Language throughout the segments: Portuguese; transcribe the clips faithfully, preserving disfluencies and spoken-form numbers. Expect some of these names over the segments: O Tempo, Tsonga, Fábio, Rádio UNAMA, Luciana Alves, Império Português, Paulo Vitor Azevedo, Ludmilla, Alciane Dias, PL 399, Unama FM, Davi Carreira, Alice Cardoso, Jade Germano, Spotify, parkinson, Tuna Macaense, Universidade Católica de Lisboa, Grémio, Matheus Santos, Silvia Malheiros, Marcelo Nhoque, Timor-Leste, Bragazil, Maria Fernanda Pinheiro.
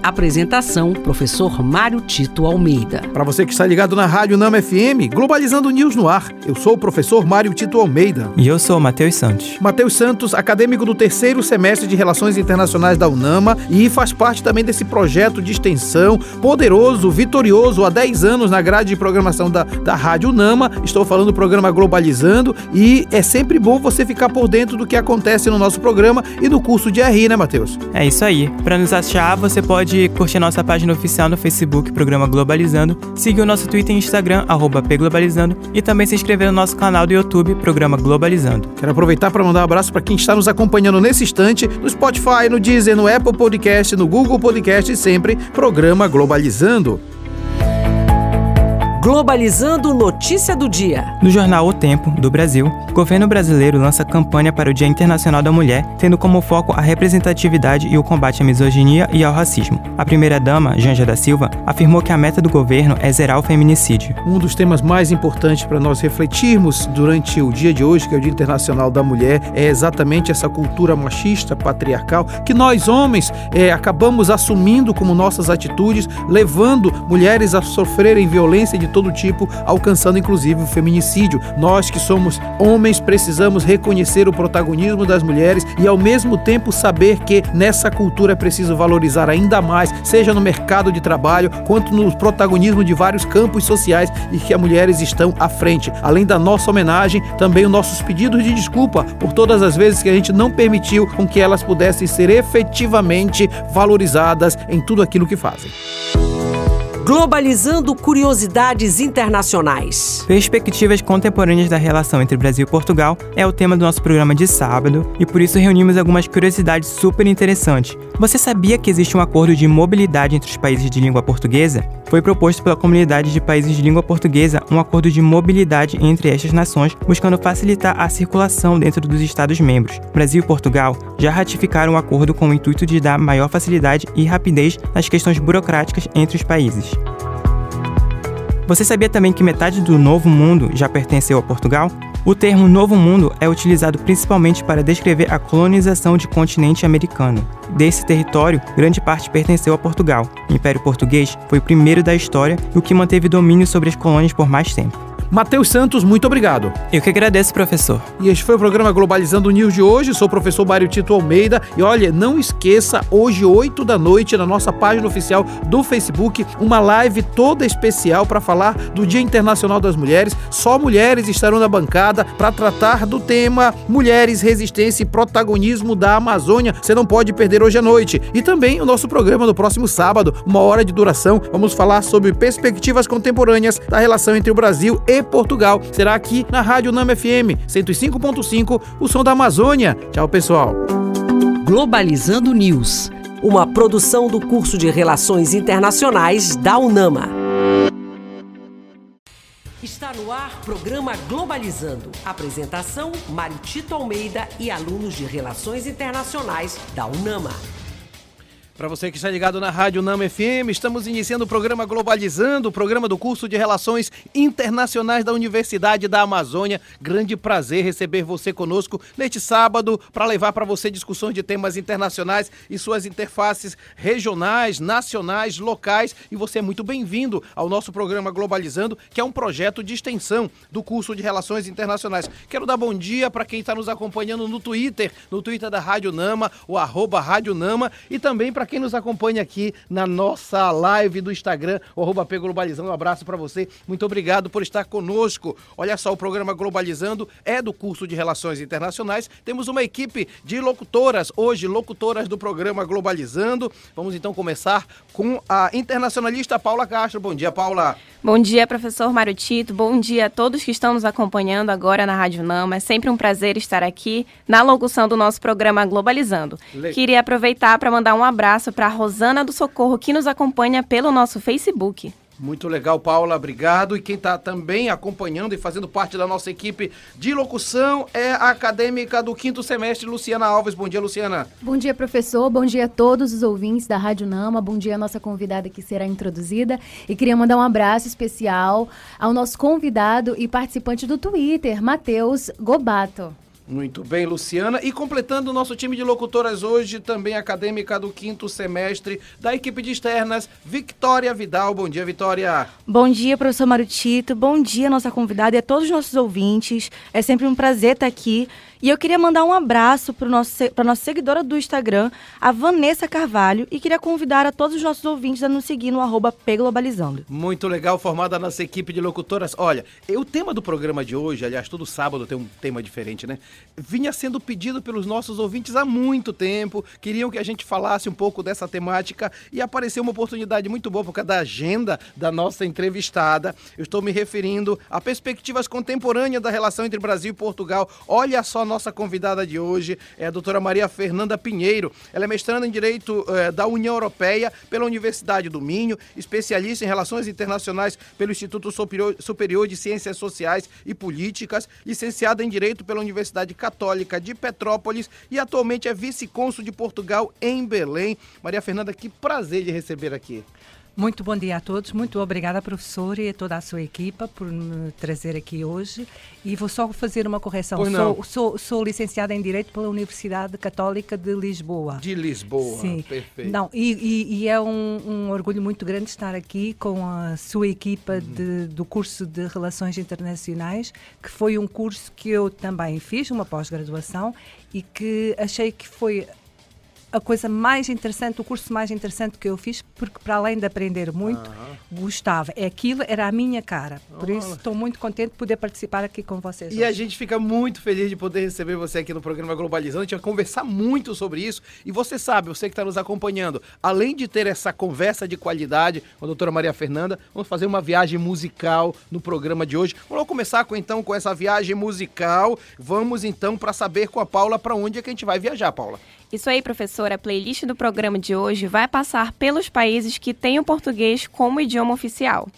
Apresentação, professor Mário Tito Almeida. Para você que está ligado na rádio Unama F M, Globalizando News no ar. Eu sou o professor Mário Tito Almeida. E eu sou o Matheus Santos. Matheus Santos, acadêmico do terceiro semestre de Relações Internacionais da Unama e faz parte também desse projeto de extensão poderoso, vitorioso, há dez anos na grade de programação da, da rádio Unama. Estou falando do programa Globalizando e é sempre bom você ficar por dentro do que acontece no nosso programa e no curso de R I, né, Matheus? É isso aí. Para nos achar, você pode de curtir nossa página oficial no Facebook, Programa Globalizando, seguir o nosso Twitter e Instagram, arroba pglobalizando, e também se inscrever no nosso canal do YouTube, Programa Globalizando. Quero aproveitar para mandar um abraço para quem está nos acompanhando nesse instante, no Spotify, no Deezer, no Apple Podcast, no Google Podcast e sempre Programa Globalizando. Globalizando, notícia do dia. No jornal O Tempo, do Brasil, o governo brasileiro lança campanha para o Dia Internacional da Mulher, tendo como foco a representatividade e o combate à misoginia e ao racismo. A primeira-dama, Janja da Silva, afirmou que a meta do governo é zerar o feminicídio. Um dos temas mais importantes para nós refletirmos durante o dia de hoje, que é o Dia Internacional da Mulher, é exatamente essa cultura machista, patriarcal, que nós, homens, é, acabamos assumindo como nossas atitudes, levando mulheres a sofrerem violência de todo todo tipo, alcançando inclusive o feminicídio. Nós que somos homens precisamos reconhecer o protagonismo das mulheres e ao mesmo tempo saber que nessa cultura é preciso valorizar ainda mais, seja no mercado de trabalho, quanto no protagonismo de vários campos sociais e que as mulheres estão à frente. Além da nossa homenagem, também os nossos pedidos de desculpa por todas as vezes que a gente não permitiu com que elas pudessem ser efetivamente valorizadas em tudo aquilo que fazem. Globalizando curiosidades internacionais. Perspectivas contemporâneas da relação entre Brasil e Portugal é o tema do nosso programa de sábado e por isso reunimos algumas curiosidades super interessantes. Você sabia que existe um acordo de mobilidade entre os países de língua portuguesa? Foi proposto pela Comunidade de Países de Língua Portuguesa um acordo de mobilidade entre estas nações, buscando facilitar a circulação dentro dos Estados-membros. Brasil e Portugal já ratificaram o acordo com o intuito de dar maior facilidade e rapidez nas questões burocráticas entre os países. Você sabia também que metade do Novo Mundo já pertenceu a Portugal? O termo Novo Mundo é utilizado principalmente para descrever a colonização de continente americano. Desse território, grande parte pertenceu a Portugal. O Império Português foi o primeiro da história e o que manteve domínio sobre as colônias por mais tempo. Matheus Santos, muito obrigado. Eu que agradeço, professor. E este foi o programa Globalizando News de hoje. Sou o professor Mário Tito Almeida. E olha, não esqueça, hoje, oito da noite, na nossa página oficial do Facebook, uma live toda especial para falar do Dia Internacional das Mulheres. Só mulheres estarão na bancada para tratar do tema Mulheres, Resistência e Protagonismo da Amazônia. Você não pode perder hoje à noite. E também o nosso programa no próximo sábado, uma hora de duração. Vamos falar sobre perspectivas contemporâneas da relação entre o Brasil e Portugal. Será aqui na Rádio Unama F M cento e cinco ponto cinco, o som da Amazônia. Tchau, pessoal. Globalizando News, uma produção do curso de Relações Internacionais da Unama. Está no ar programa Globalizando. Apresentação, Mário Tito Almeida e alunos de Relações Internacionais da Unama. Para você que está ligado na Rádio Unama F M, estamos iniciando o programa Globalizando, o programa do curso de Relações Internacionais da Universidade da Amazônia. Grande prazer receber você conosco neste sábado para levar para você discussões de temas internacionais e suas interfaces regionais, nacionais, locais. E você é muito bem-vindo ao nosso programa Globalizando, que é um projeto de extensão do curso de Relações Internacionais. Quero dar bom dia para quem está nos acompanhando no Twitter, no Twitter da Rádio Unama, o arroba Rádio Unama, e também para quem nos acompanha aqui na nossa live do Instagram, o arroba pglobalizando, um abraço para você, muito obrigado por estar conosco. Olha só, o programa Globalizando é do curso de Relações Internacionais, temos uma equipe de locutoras, hoje locutoras do programa Globalizando. Vamos então começar com a internacionalista Paula Castro. Bom dia, Paula. Bom dia, professor Mário Tito, bom dia a todos que estão nos acompanhando agora na Rádio Unama, é sempre um prazer estar aqui na locução do nosso programa Globalizando. Le... Queria aproveitar para mandar um abraço para a Rosana do Socorro, que nos acompanha pelo nosso Facebook. Muito legal, Paula, obrigado. E quem está também acompanhando e fazendo parte da nossa equipe de locução é a acadêmica do quinto semestre, Luciana Alves. Bom dia, Luciana. Bom dia, professor. Bom dia a todos os ouvintes da Rádio Unama. Bom dia à nossa convidada que será introduzida. E queria mandar um abraço especial ao nosso convidado e participante do Twitter, Matheus Gobato. Muito bem, Luciana. E completando o nosso time de locutoras hoje, também acadêmica do quinto semestre da equipe de externas, Vitória Vidal. Bom dia, Vitória. Bom dia, professor Mário Tito. Bom dia, nossa convidada e a todos os nossos ouvintes. É sempre um prazer estar aqui. E eu queria mandar um abraço para a nossa seguidora do Instagram, a Vanessa Carvalho, e queria convidar a todos os nossos ouvintes a nos seguir no arroba P Globalizando. Muito legal, formada a nossa equipe de locutoras. Olha, o tema do programa de hoje, aliás, todo sábado tem um tema diferente, né? Vinha sendo pedido pelos nossos ouvintes há muito tempo, queriam que a gente falasse um pouco dessa temática e apareceu uma oportunidade muito boa por causa da agenda da nossa entrevistada. Eu estou me referindo a perspectivas contemporâneas da relação entre Brasil e Portugal. Olha só, nossa convidada de hoje é a doutora Maria Fernanda Pinheiro. Ela é mestranda em Direito eh, da União Europeia pela Universidade do Minho, especialista em Relações Internacionais pelo Instituto Superior, Superior de Ciências Sociais e Políticas, licenciada em Direito pela Universidade Católica de Petrópolis e atualmente é vice-cônsul de Portugal em Belém. Maria Fernanda, que prazer de receber aqui. Muito bom dia a todos, muito obrigada, professora, e a toda a sua equipa por me trazer aqui hoje. E vou só fazer uma correção. Sou, sou, sou licenciada em Direito pela Universidade Católica de Lisboa. De Lisboa, sim. Perfeito. Não, e, e, e é um, um orgulho muito grande estar aqui com a sua equipa uhum. de, do curso de Relações Internacionais, que foi um curso que eu também fiz, uma pós-graduação, e que achei que foi... a coisa mais interessante, o curso mais interessante que eu fiz, porque para além de aprender muito, ah. gostava. Aquilo era a minha cara. Por isso estou muito contente de poder participar aqui com vocês. E hoje a gente fica muito feliz de poder receber você aqui no programa Globalizando. A gente vai conversar muito sobre isso. E você sabe, você que está nos acompanhando, além de ter essa conversa de qualidade com a doutora Maria Fernanda, vamos fazer uma viagem musical no programa de hoje. Vamos começar com, então com essa viagem musical. Vamos então para saber com a Paula para onde é que a gente vai viajar, Paula. Isso aí, professora. A playlist do programa de hoje vai passar pelos países que têm o português como idioma oficial.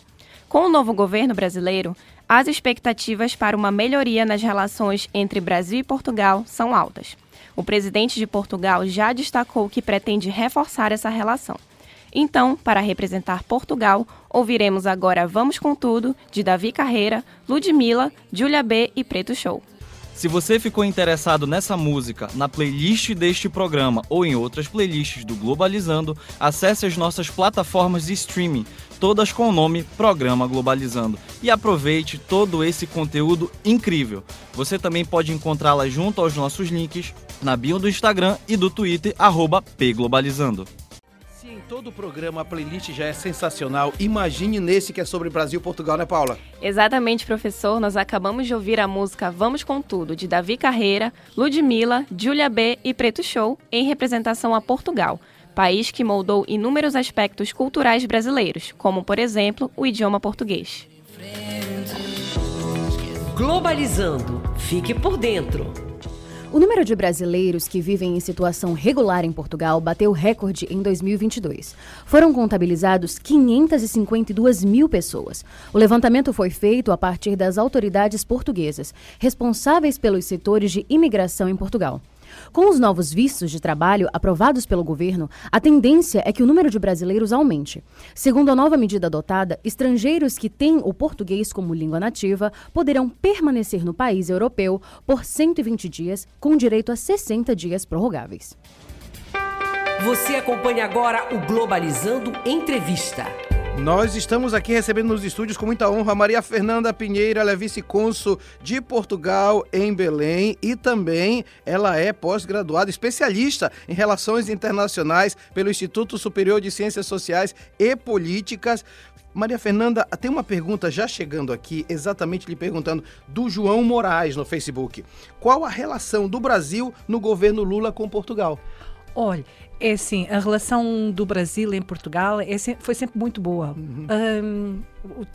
Com o novo governo brasileiro, as expectativas para uma melhoria nas relações entre Brasil e Portugal são altas. O presidente de Portugal já destacou que pretende reforçar essa relação. Então, para representar Portugal, ouviremos agora Vamos com Tudo, de Davi Carreira, Ludmilla, Júlia B e Preto Show. Se você ficou interessado nessa música, na playlist deste programa ou em outras playlists do Globalizando, acesse as nossas plataformas de streaming, todas com o nome Programa Globalizando, e aproveite todo esse conteúdo incrível. Você também pode encontrá-la junto aos nossos links na bio do Instagram e do Twitter, arroba P Globalizando. Todo programa, a playlist já é sensacional. Imagine nesse que é sobre Brasil e Portugal, né, Paula? Exatamente, professor. Nós acabamos de ouvir a música Vamos com Tudo, de Davi Carreira, Ludmilla, Júlia B e Preto Show, em representação a Portugal, país que moldou inúmeros aspectos culturais brasileiros, como, por exemplo, o idioma português. Globalizando. Fique por dentro. O número de brasileiros que vivem em situação regular em Portugal bateu recorde em dois mil e vinte e dois. Foram contabilizados quinhentas e cinquenta e duas mil pessoas. O levantamento foi feito a partir das autoridades portuguesas, responsáveis pelos setores de imigração em Portugal. Com os novos vistos de trabalho aprovados pelo governo, a tendência é que o número de brasileiros aumente. Segundo a nova medida adotada, estrangeiros que têm o português como língua nativa poderão permanecer no país europeu por cento e vinte dias, com direito a sessenta dias prorrogáveis. Você acompanha agora o Globalizando Entrevista. Nós estamos aqui recebendo nos estúdios com muita honra a Maria Fernanda Pinheiro. Ela é vice-cônsul de Portugal em Belém e também ela é pós-graduada, especialista em Relações Internacionais pelo Instituto Superior de Ciências Sociais e Políticas. Maria Fernanda, tem uma pergunta já chegando aqui, exatamente lhe perguntando, do João Moraes no Facebook. Qual a relação do Brasil no governo Lula com Portugal? Olha, é assim, a relação do Brasil em Portugal é se, foi sempre muito boa. Uhum. Um,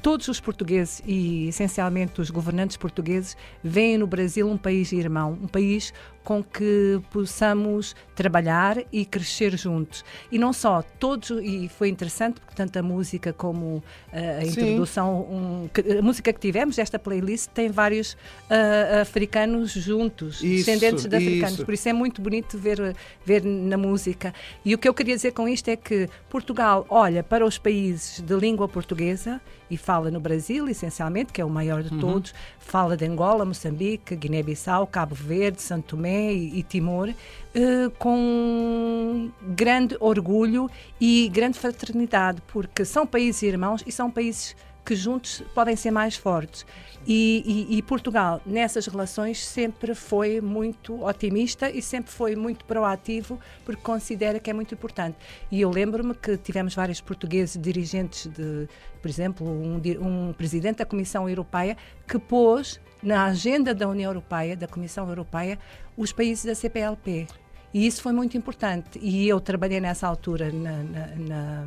todos os portugueses e, essencialmente, os governantes portugueses veem no Brasil um país irmão, um país com que possamos trabalhar e crescer juntos. E não só, todos, e foi interessante, porque tanto a música como uh, a Sim. introdução, um, que, a música que tivemos, esta playlist, tem vários uh, africanos juntos, isso, descendentes de isso. africanos. Por isso é muito bonito ver, ver na música E o que eu queria dizer com isto é que Portugal olha para os países de língua portuguesa e fala no Brasil, essencialmente, que é o maior de uhum. todos, fala de Angola, Moçambique, Guiné-Bissau, Cabo Verde, São Tomé e, e Timor, eh, com grande orgulho e grande fraternidade, porque são países irmãos e são países que juntos podem ser mais fortes. E, e, e Portugal, nessas relações, sempre foi muito otimista e sempre foi muito proativo, porque considera que é muito importante. E eu lembro-me que tivemos vários portugueses dirigentes de, por exemplo, um, um presidente da Comissão Europeia que pôs na agenda da União Europeia, da Comissão Europeia, os países da C P L P. E isso foi muito importante. E eu trabalhei nessa altura na... na, na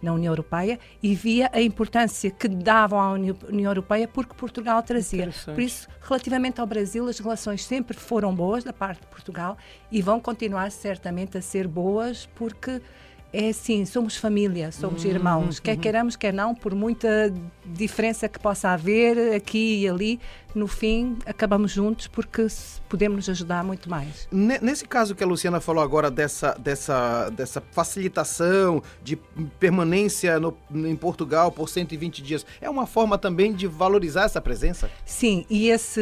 na União Europeia e via a importância que davam à União Europeia porque Portugal trazia. Por isso, relativamente ao Brasil, as relações sempre foram boas da parte de Portugal e vão continuar certamente a ser boas porque é assim, somos família, somos uhum, irmãos, uhum. quer queiramos, quer não, por muita diferença que possa haver aqui e ali, no fim acabamos juntos porque podemos nos ajudar muito mais. Nesse caso que a Luciana falou agora dessa, dessa, dessa facilitação de permanência no, em Portugal por cento e vinte dias, é uma forma também de valorizar essa presença? Sim, e esse,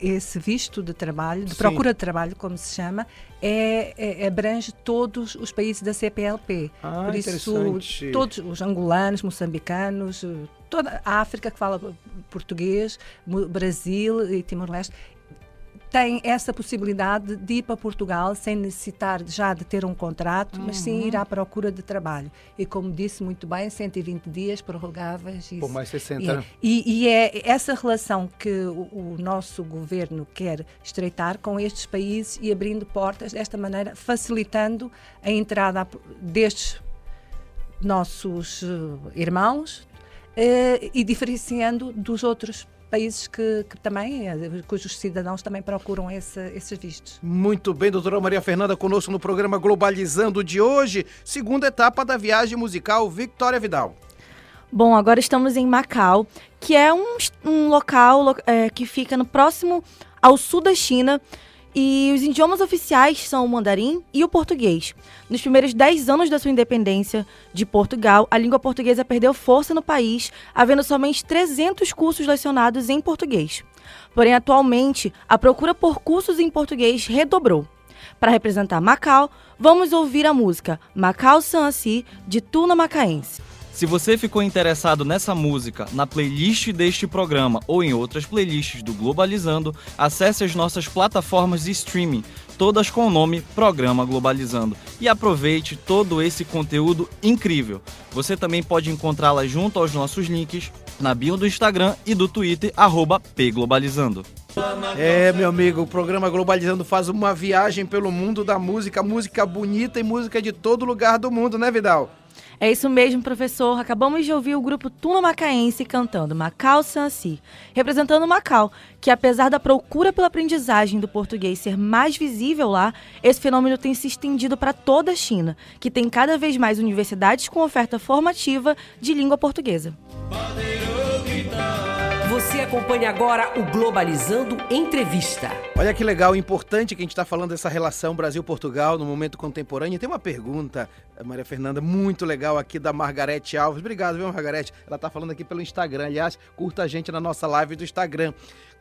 esse visto de trabalho, de Sim. procura de trabalho, como se chama, É, é, abrange todos os países da C P L P. Ah, por isso, todos os angolanos, moçambicanos, toda a África que fala português, Brasil e Timor-Leste, tem essa possibilidade de ir para Portugal sem necessitar já de ter um contrato, uhum. mas sim ir à procura de trabalho. E como disse muito bem, cento e vinte dias prorrogáveis. Por mais sessenta. E, e, e é essa relação que o, o nosso governo quer estreitar com estes países e abrindo portas desta maneira, facilitando a entrada destes nossos irmãos eh, e diferenciando dos outros países. Países que, que também, cujos cidadãos também procuram esse, esses vistos. Muito bem, doutora Maria Fernanda, conosco no programa Globalizando de hoje, segunda etapa da viagem musical Vitória Vidal. Bom, agora estamos em Macau, que é um, um local é, que fica no próximo ao sul da China, e os idiomas oficiais são o mandarim e o português. Nos primeiros dez anos da sua independência de Portugal, a língua portuguesa perdeu força no país, havendo somente trezentos cursos lecionados em português. Porém, atualmente, a procura por cursos em português redobrou. Para representar Macau, vamos ouvir a música Macau Sansi, de Tuna Macaense. Se você ficou interessado nessa música, na playlist deste programa ou em outras playlists do Globalizando, acesse as nossas plataformas de streaming, todas com o nome Programa Globalizando, e aproveite todo esse conteúdo incrível. Você também pode encontrá-la junto aos nossos links na bio do Instagram e do Twitter, arroba pglobalizando. É, meu amigo, o programa Globalizando faz uma viagem pelo mundo da música, música bonita e música de todo lugar do mundo, né, Vidal? É isso mesmo, professor. Acabamos de ouvir o grupo Tuna Macaense cantando Macau Sansi, representando Macau, que apesar da procura pela aprendizagem do português ser mais visível lá, esse fenômeno tem se estendido para toda a China, que tem cada vez mais universidades com oferta formativa de língua portuguesa. Você acompanha agora o Globalizando Entrevista. Olha que legal, importante que a gente está falando dessa relação Brasil-Portugal no momento contemporâneo. Tem uma pergunta, Maria Fernanda, muito legal aqui da Margarete Alves. Obrigado, viu, Margarete? Ela está falando aqui pelo Instagram. Aliás, curta a gente na nossa live do Instagram.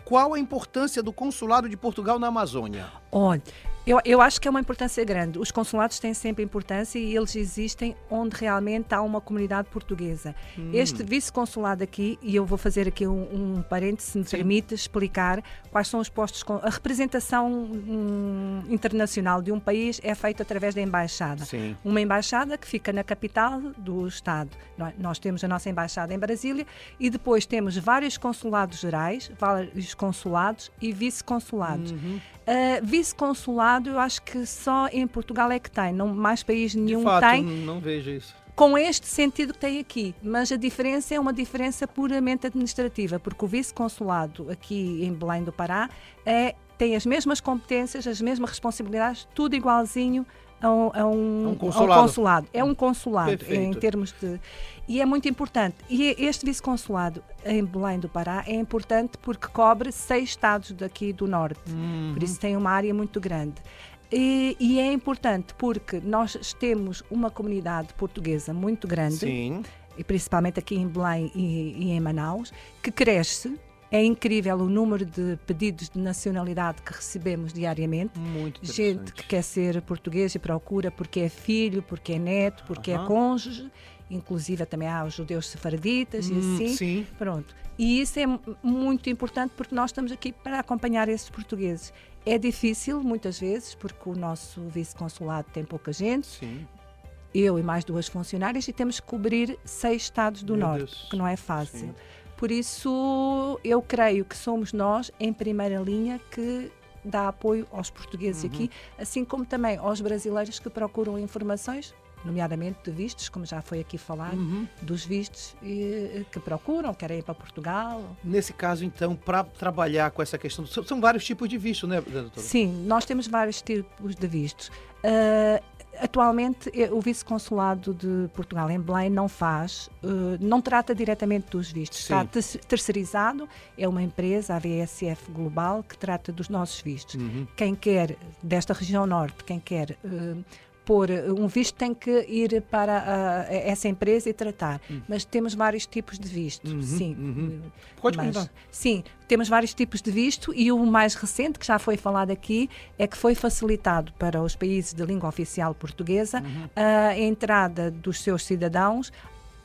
Qual a importância do consulado de Portugal na Amazônia? Olha, eu, eu acho que é uma importância grande. Os consulados têm sempre importância e eles existem onde realmente há uma comunidade portuguesa. Hum. Este vice-consulado aqui, e eu vou fazer aqui um, um parênteses, se me Sim. permite explicar quais são os postos... A representação um, internacional de um país é feita através da embaixada. Sim. Uma embaixada que fica na capital do Estado. Nós temos a nossa embaixada em Brasília e depois temos vários consulados gerais, vários consulados e vice-consulados. Uhum. Uh, vice-consulado, eu acho que só em Portugal é que tem, não, mais país nenhum tem. De fato, tem, não vejo isso. Com este sentido que tem aqui, mas a diferença é uma diferença puramente administrativa, porque o vice-consulado aqui em Belém do Pará é, tem as mesmas competências, as mesmas responsabilidades, tudo igualzinho a um, a um, um consulado. Ao consulado. É um consulado, Perfeito. em termos de... E é muito importante. E este vice-consulado em Belém do Pará é importante porque cobre seis estados daqui do norte. Uhum. Por isso tem uma área muito grande. E, e é importante porque nós temos uma comunidade portuguesa muito grande, sim, e principalmente aqui em Belém e, e em Manaus, que cresce. É incrível o número de pedidos de nacionalidade que recebemos diariamente. Muito interessante. Gente que quer ser português e procura porque é filho, porque é neto, porque uhum. é cônjuge. Inclusive também há os judeus sefarditas, hum, e assim, sim. Pronto. E isso é muito importante porque nós estamos aqui para acompanhar esses portugueses. É difícil muitas vezes porque o nosso vice-consulado tem pouca gente, sim. Eu e mais duas funcionárias, e temos que cobrir seis estados do Meu norte, Deus. Que não é fácil. Sim. Por isso, eu creio que somos nós, em primeira linha, que dá apoio aos portugueses uhum. aqui, assim como também aos brasileiros que procuram informações, nomeadamente de vistos, como já foi aqui falado, uhum. dos vistos e, que procuram, querem ir para Portugal. Nesse caso, então, para trabalhar com essa questão, são, são vários tipos de vistos, não é, doutora? Sim, nós temos vários tipos de vistos. Uh, Atualmente, o vice-consulado de Portugal em Belém não faz, uh, não trata diretamente dos vistos, sim. Está terceirizado, é uma empresa, a V S F Global, que trata dos nossos vistos. Uhum. Quem quer, desta região norte, quem quer uh, pôr um visto tem que ir para uh, essa empresa e tratar, uhum. mas temos vários tipos de visto, uhum. sim. Uhum. Pode mas, sim, temos vários tipos de visto, e o mais recente, que já foi falado aqui, é que foi facilitado para os países de língua oficial portuguesa uhum. a entrada dos seus cidadãos,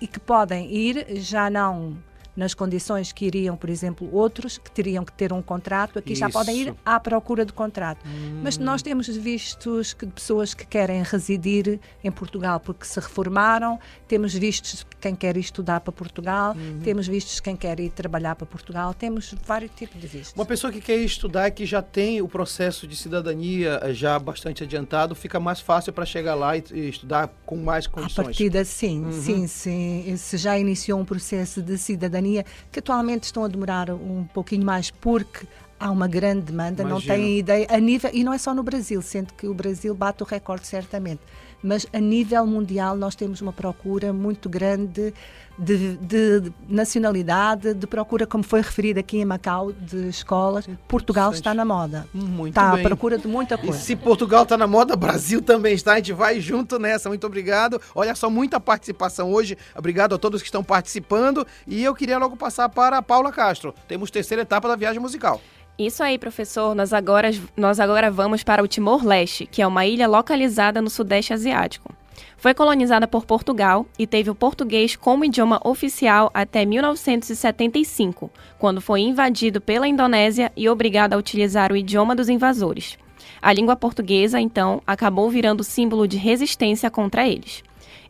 e que podem ir, já não nas condições que iriam, por exemplo, outros que teriam que ter um contrato, aqui isso. já podem ir à procura de contrato. Hum. Mas nós temos vistos de pessoas que querem residir em Portugal porque se reformaram, temos vistos de quem quer ir estudar para Portugal, uhum. temos vistos de quem quer ir trabalhar para Portugal, temos vários tipos de vistos. Uma pessoa que quer ir estudar e que já tem o processo de cidadania já bastante adiantado, fica mais fácil para chegar lá e, e estudar com mais condições. A partir da sim, uhum. sim, sim. Se já iniciou um processo de cidadania, que atualmente estão a demorar um pouquinho mais porque há uma grande demanda, imagina. Não têm ideia, a nível, e não é só no Brasil, sendo que o Brasil bate o recorde certamente, mas a nível mundial nós temos uma procura muito grande de, de, de nacionalidade, de procura, como foi referido aqui em Macau, de escolas. Portugal está na moda, muito está bem. À procura de muita coisa. E se Portugal está na moda, Brasil também está, a gente vai junto nessa, muito obrigado. Olha só, muita participação hoje, obrigado a todos que estão participando, e eu queria logo passar para a Paula Castro, temos terceira etapa da viagem musical. Isso aí, professor. Nós agora, nós agora vamos para o Timor-Leste, que é uma ilha localizada no Sudeste Asiático. Foi colonizada por Portugal e teve o português como idioma oficial até mil novecentos e setenta e cinco, quando foi invadido pela Indonésia e obrigado a utilizar o idioma dos invasores. A língua portuguesa, então, acabou virando símbolo de resistência contra eles.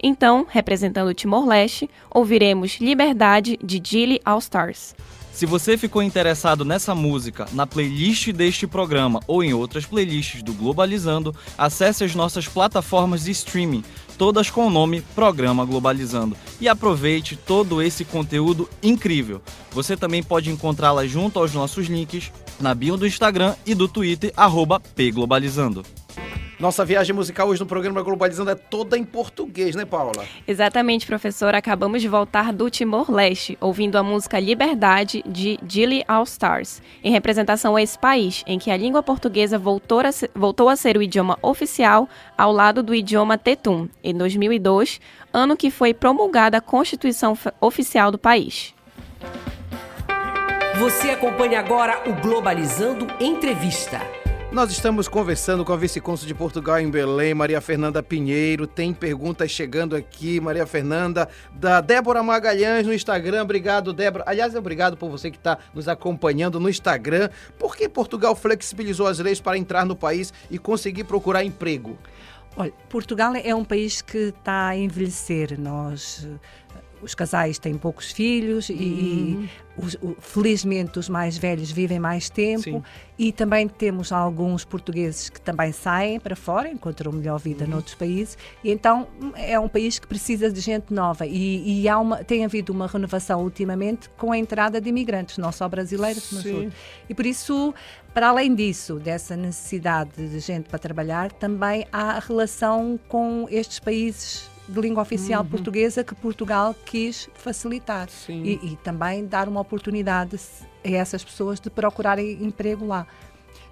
Então, representando o Timor-Leste, ouviremos Liberdade, de Dili All Stars. Se você ficou interessado nessa música, na playlist deste programa ou em outras playlists do Globalizando, acesse as nossas plataformas de streaming, todas com o nome Programa Globalizando, e aproveite todo esse conteúdo incrível. Você também pode encontrá-la junto aos nossos links na bio do Instagram e do Twitter, arroba pglobalizando. Nossa viagem musical hoje no programa Globalizando é toda em português, né, Paula? Exatamente, professor. Acabamos de voltar do Timor-Leste, ouvindo a música Liberdade, de Dili All Stars, em representação a esse país, em que a língua portuguesa voltou a ser, voltou a ser o idioma oficial ao lado do idioma tetum, em dois mil e dois, ano que foi promulgada a Constituição Oficial do país. Você acompanha agora o Globalizando Entrevista. Nós estamos conversando com a vice-cônsul de Portugal em Belém, Maria Fernanda Pinheiro. Tem perguntas chegando aqui, Maria Fernanda, da Débora Magalhães no Instagram. Obrigado, Débora. Aliás, obrigado por você que está nos acompanhando no Instagram. Por que Portugal flexibilizou as leis para entrar no país e conseguir procurar emprego? Olha, Portugal é um país que está a envelhecer. Nós... Os casais têm poucos filhos e, uhum. e os, o, felizmente os mais velhos vivem mais tempo. Sim. E também temos alguns portugueses que também saem para fora, encontram melhor vida uhum. noutros países. E então é um país que precisa de gente nova e, e há uma, tem havido uma renovação ultimamente com a entrada de imigrantes, não só brasileiros, mas outros. E por isso, para além disso, dessa necessidade de gente para trabalhar, também há a relação com estes países de língua oficial uhum. portuguesa que Portugal quis facilitar e, e também dar uma oportunidade a essas pessoas de procurarem emprego lá.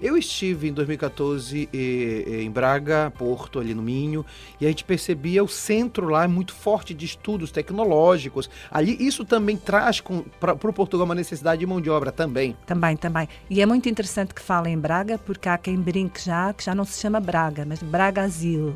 Eu estive em dois mil e catorze em Braga, Porto, ali no Minho, e a gente percebia o centro lá é muito forte de estudos tecnológicos. Ali isso também traz para o Portugal uma necessidade de mão de obra também. Também, também. E é muito interessante que fala em Braga, porque há quem brinque já, que já não se chama Braga, mas Bragazil.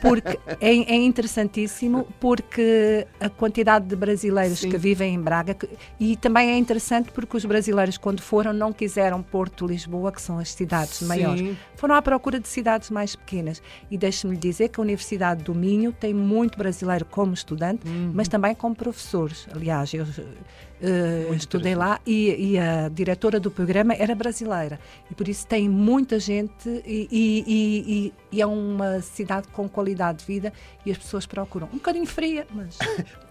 Porque é, é interessantíssimo, porque a quantidade de brasileiros Sim. que vivem em Braga, que, e também é interessante porque os brasileiros, quando foram, não quiseram Porto, Lisboa, que são as cidades Sim. maiores. Foram à procura de cidades mais pequenas. E deixe-me dizer que a Universidade do Minho tem muito brasileiro como estudante, uhum. mas também como professores. Aliás, eu uh, estudei lá e, e a diretora do programa era brasileira. E por isso tem muita gente e, e, e, e é uma cidade com qualidade de vida e as pessoas procuram. Um bocadinho fria, mas...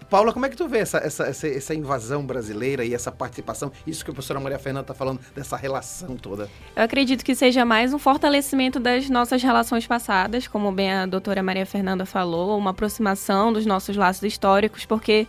Paula, como é que tu vê essa, essa, essa, essa invasão brasileira e essa participação? Isso que a professora Maria Fernanda está falando, dessa relação toda. Eu acredito que seja mais um fortalecimento das nossas relações passadas, como bem a doutora Maria Fernanda falou, uma aproximação dos nossos laços históricos, porque...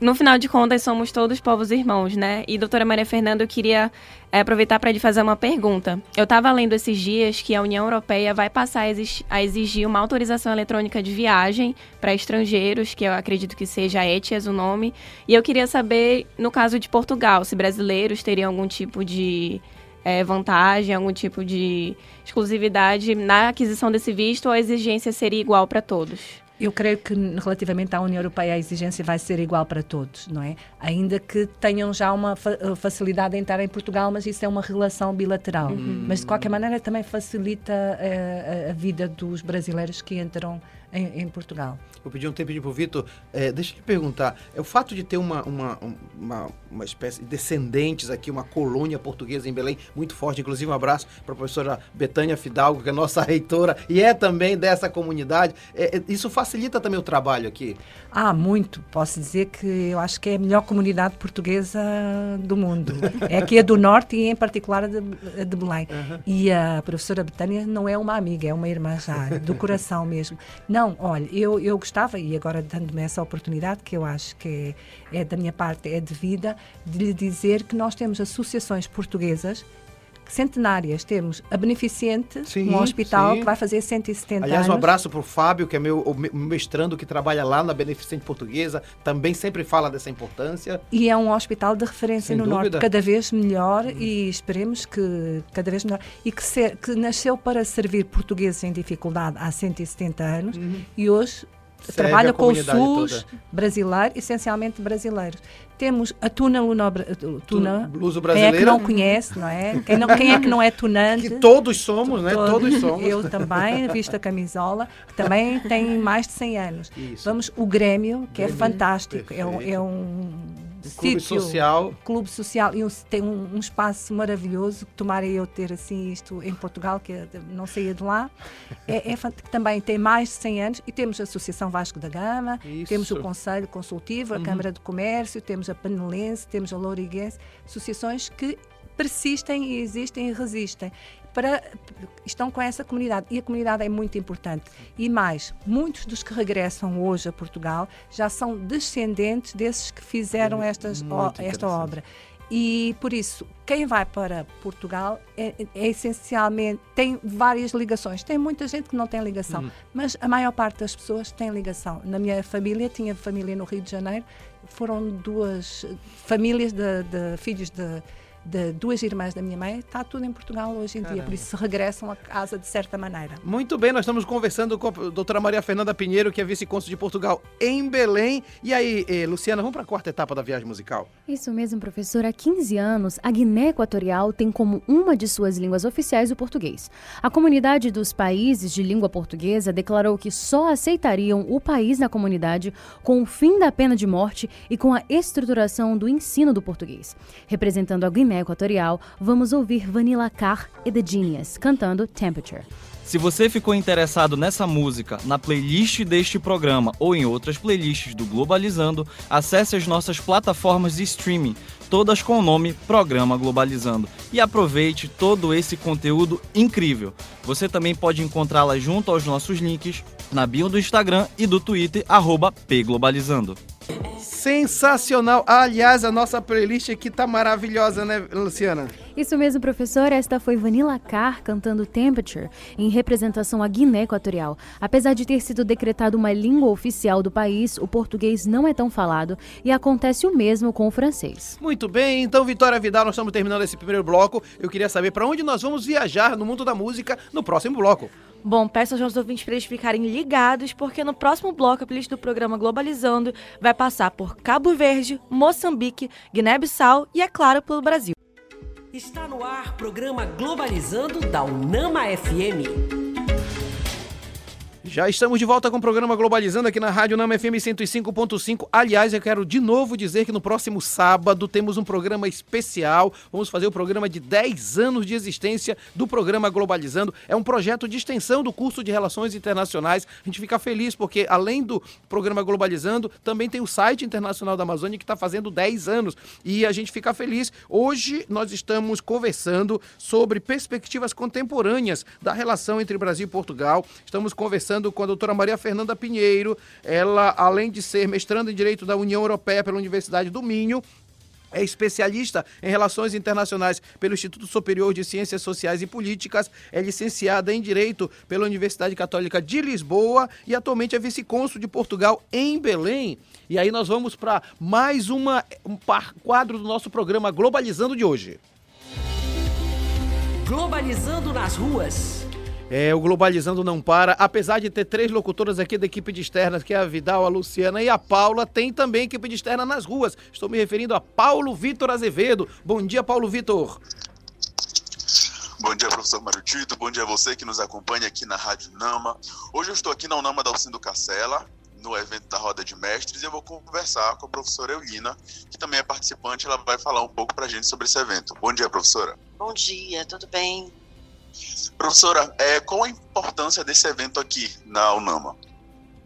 No final de contas, somos todos povos irmãos, né? E, doutora Maria Fernanda, eu queria é, aproveitar para lhe fazer uma pergunta. Eu estava lendo esses dias que a União Europeia vai passar a, exi- a exigir uma autorização eletrônica de viagem para estrangeiros, que eu acredito que seja a ETIAS o nome. E eu queria saber, no caso de Portugal, se brasileiros teriam algum tipo de é, vantagem, algum tipo de exclusividade na aquisição desse visto ou a exigência seria igual para todos? Eu creio que relativamente à União Europeia a exigência vai ser igual para todos, não é? Ainda que tenham já uma fa- facilidade em estar em Portugal, mas isso é uma relação bilateral. Uhum. Mas de qualquer maneira também facilita uh, a vida dos brasileiros que entram em, em Portugal. Eu pedi um tempinho para o Vitor, é, deixa eu te perguntar, é o fato de ter uma, uma, uma, uma espécie de descendentes aqui, uma colônia portuguesa em Belém, muito forte, inclusive um abraço para a professora Betânia Fidalgo, que é nossa reitora e é também dessa comunidade, é, é, isso facilita também o trabalho aqui? Ah, muito, posso dizer que eu acho que é a melhor comunidade portuguesa do mundo, é aqui a do Norte e em particular a de, a de Belém, uhum. e a professora Betânia não é uma amiga, é uma irmã já, do coração mesmo. Não, olha, eu, eu gostei e agora dando-me essa oportunidade, que eu acho que é, é da minha parte, é devida, de lhe dizer que nós temos associações portuguesas centenárias. Temos a Beneficente, sim, um hospital sim. que vai fazer cento e setenta Aliás, anos. Aliás, um abraço para o Fábio, que é meu o mestrando que trabalha lá na Beneficente Portuguesa, também sempre fala dessa importância. E é um hospital de referência Sem no dúvida. Norte, cada vez melhor hum. e esperemos que cada vez melhor. E que, ser, que nasceu para servir portugueses em dificuldade há cento e setenta anos hum. e hoje trabalha com o S U S brasileiro, essencialmente brasileiros. Temos a Tuna, Tuna Bluso brasileira. Quem é que não conhece, não é? Quem, não, quem é que não é tunante? Que todos somos, né? Todos, todos somos. Eu também, visto a camisola, que também tem mais de cem anos. Isso. Vamos, o Grémio, que Grémio, é fantástico. Perfeito. É um... É um clube sítio, social. Clube social. E um, tem um, um espaço maravilhoso. Tomara eu ter assim isto em Portugal, que eu não saía de lá. É, é fantástico. Também tem mais de cem anos. E temos a Associação Vasco da Gama, Isso. temos o Conselho Consultivo, a uhum. Câmara de Comércio, temos a Panelense, temos a Louriguense. Associações que persistem e existem e resistem. Para, estão com essa comunidade e a comunidade é muito importante e mais, muitos dos que regressam hoje a Portugal já são descendentes desses que fizeram estas, o, esta obra e por isso quem vai para Portugal é, é essencialmente, tem várias ligações, tem muita gente que não tem ligação uhum. mas a maior parte das pessoas tem ligação. Na minha família, tinha família no Rio de Janeiro, foram duas famílias de, de filhos de de duas irmãs da minha mãe, está tudo em Portugal hoje em Caramba. Dia, por isso regressam a casa de certa maneira. Muito bem, nós estamos conversando com a doutora Maria Fernanda Pinheiro, que é vice-cônsul de Portugal em Belém. E aí, eh, Luciana, vamos para a quarta etapa da viagem musical? Isso mesmo, professora. Há quinze anos, a Guiné Equatorial tem como uma de suas línguas oficiais o português. A Comunidade dos Países de Língua Portuguesa declarou que só aceitariam o país na comunidade com o fim da pena de morte e com a estruturação do ensino do português. Representando a Guiné Equatorial, vamos ouvir Vanilla Carr e The Genius cantando Temperature. Se você ficou interessado nessa música, na playlist deste programa ou em outras playlists do Globalizando, acesse as nossas plataformas de streaming, todas com o nome Programa Globalizando, e aproveite todo esse conteúdo incrível. Você também pode encontrá-la junto aos nossos links na bio do Instagram e do Twitter, arroba P Globalizando. sensacional. Aliás, a nossa playlist aqui tá maravilhosa, né, Luciana? Isso mesmo, professor. Esta foi Vanilla Carr cantando Temperature, em representação à Guiné Equatorial. Apesar de ter sido decretado uma língua oficial do país, o português não é tão falado e acontece o mesmo com o francês. Muito bem, então, Vitória Vidal, nós estamos terminando esse primeiro bloco. Eu queria saber para onde nós vamos viajar no mundo da música no próximo bloco. Bom, peço aos nossos ouvintes para eles ficarem ligados, porque no próximo bloco a playlist do programa Globalizando vai passar por Cabo Verde, Moçambique, Guiné-Bissau e, é claro, pelo Brasil. Está no ar o programa Globalizando da Unama F M. Já estamos de volta com o programa Globalizando aqui na Rádio Unama F M cento e cinco ponto cinco. Aliás, eu quero de novo dizer que no próximo sábado temos um programa especial. Vamos fazer o programa de dez anos de existência do programa Globalizando. É um projeto de extensão do curso de Relações Internacionais. A gente fica feliz porque, além do programa Globalizando, também tem o site internacional da Amazônia que está fazendo dez anos. E a gente fica feliz. Hoje nós estamos conversando sobre perspectivas contemporâneas da relação entre Brasil e Portugal. Estamos conversando com a doutora Maria Fernanda Pinheiro. Ela, além de ser mestranda em Direito da União Europeia pela Universidade do Minho, é especialista em Relações Internacionais pelo Instituto Superior de Ciências Sociais e Políticas, é licenciada em Direito pela Universidade Católica de Lisboa e atualmente é vice-cônsul de Portugal em Belém. E aí nós vamos para mais uma, um par quadro do nosso programa Globalizando de hoje. Globalizando nas ruas. É, o Globalizando não para, apesar de ter três locutoras aqui da equipe de externas, que é a Vidal, a Luciana e a Paula, tem também equipe de externa nas ruas. Estou me referindo a Paulo Vitor Azevedo. Bom dia, Paulo Vitor. Bom dia, professor Mário Tito. Bom dia a você que nos acompanha aqui na Rádio Unama. Hoje eu estou aqui na Unama da Alcindo Cacela, no evento da Roda de Mestres, e eu vou conversar com a professora Eulina, que também é participante. Ela vai falar um pouco para a gente sobre esse evento. Bom dia, professora. Bom dia, tudo bem? Professora, é, qual a importância desse evento aqui na Unama?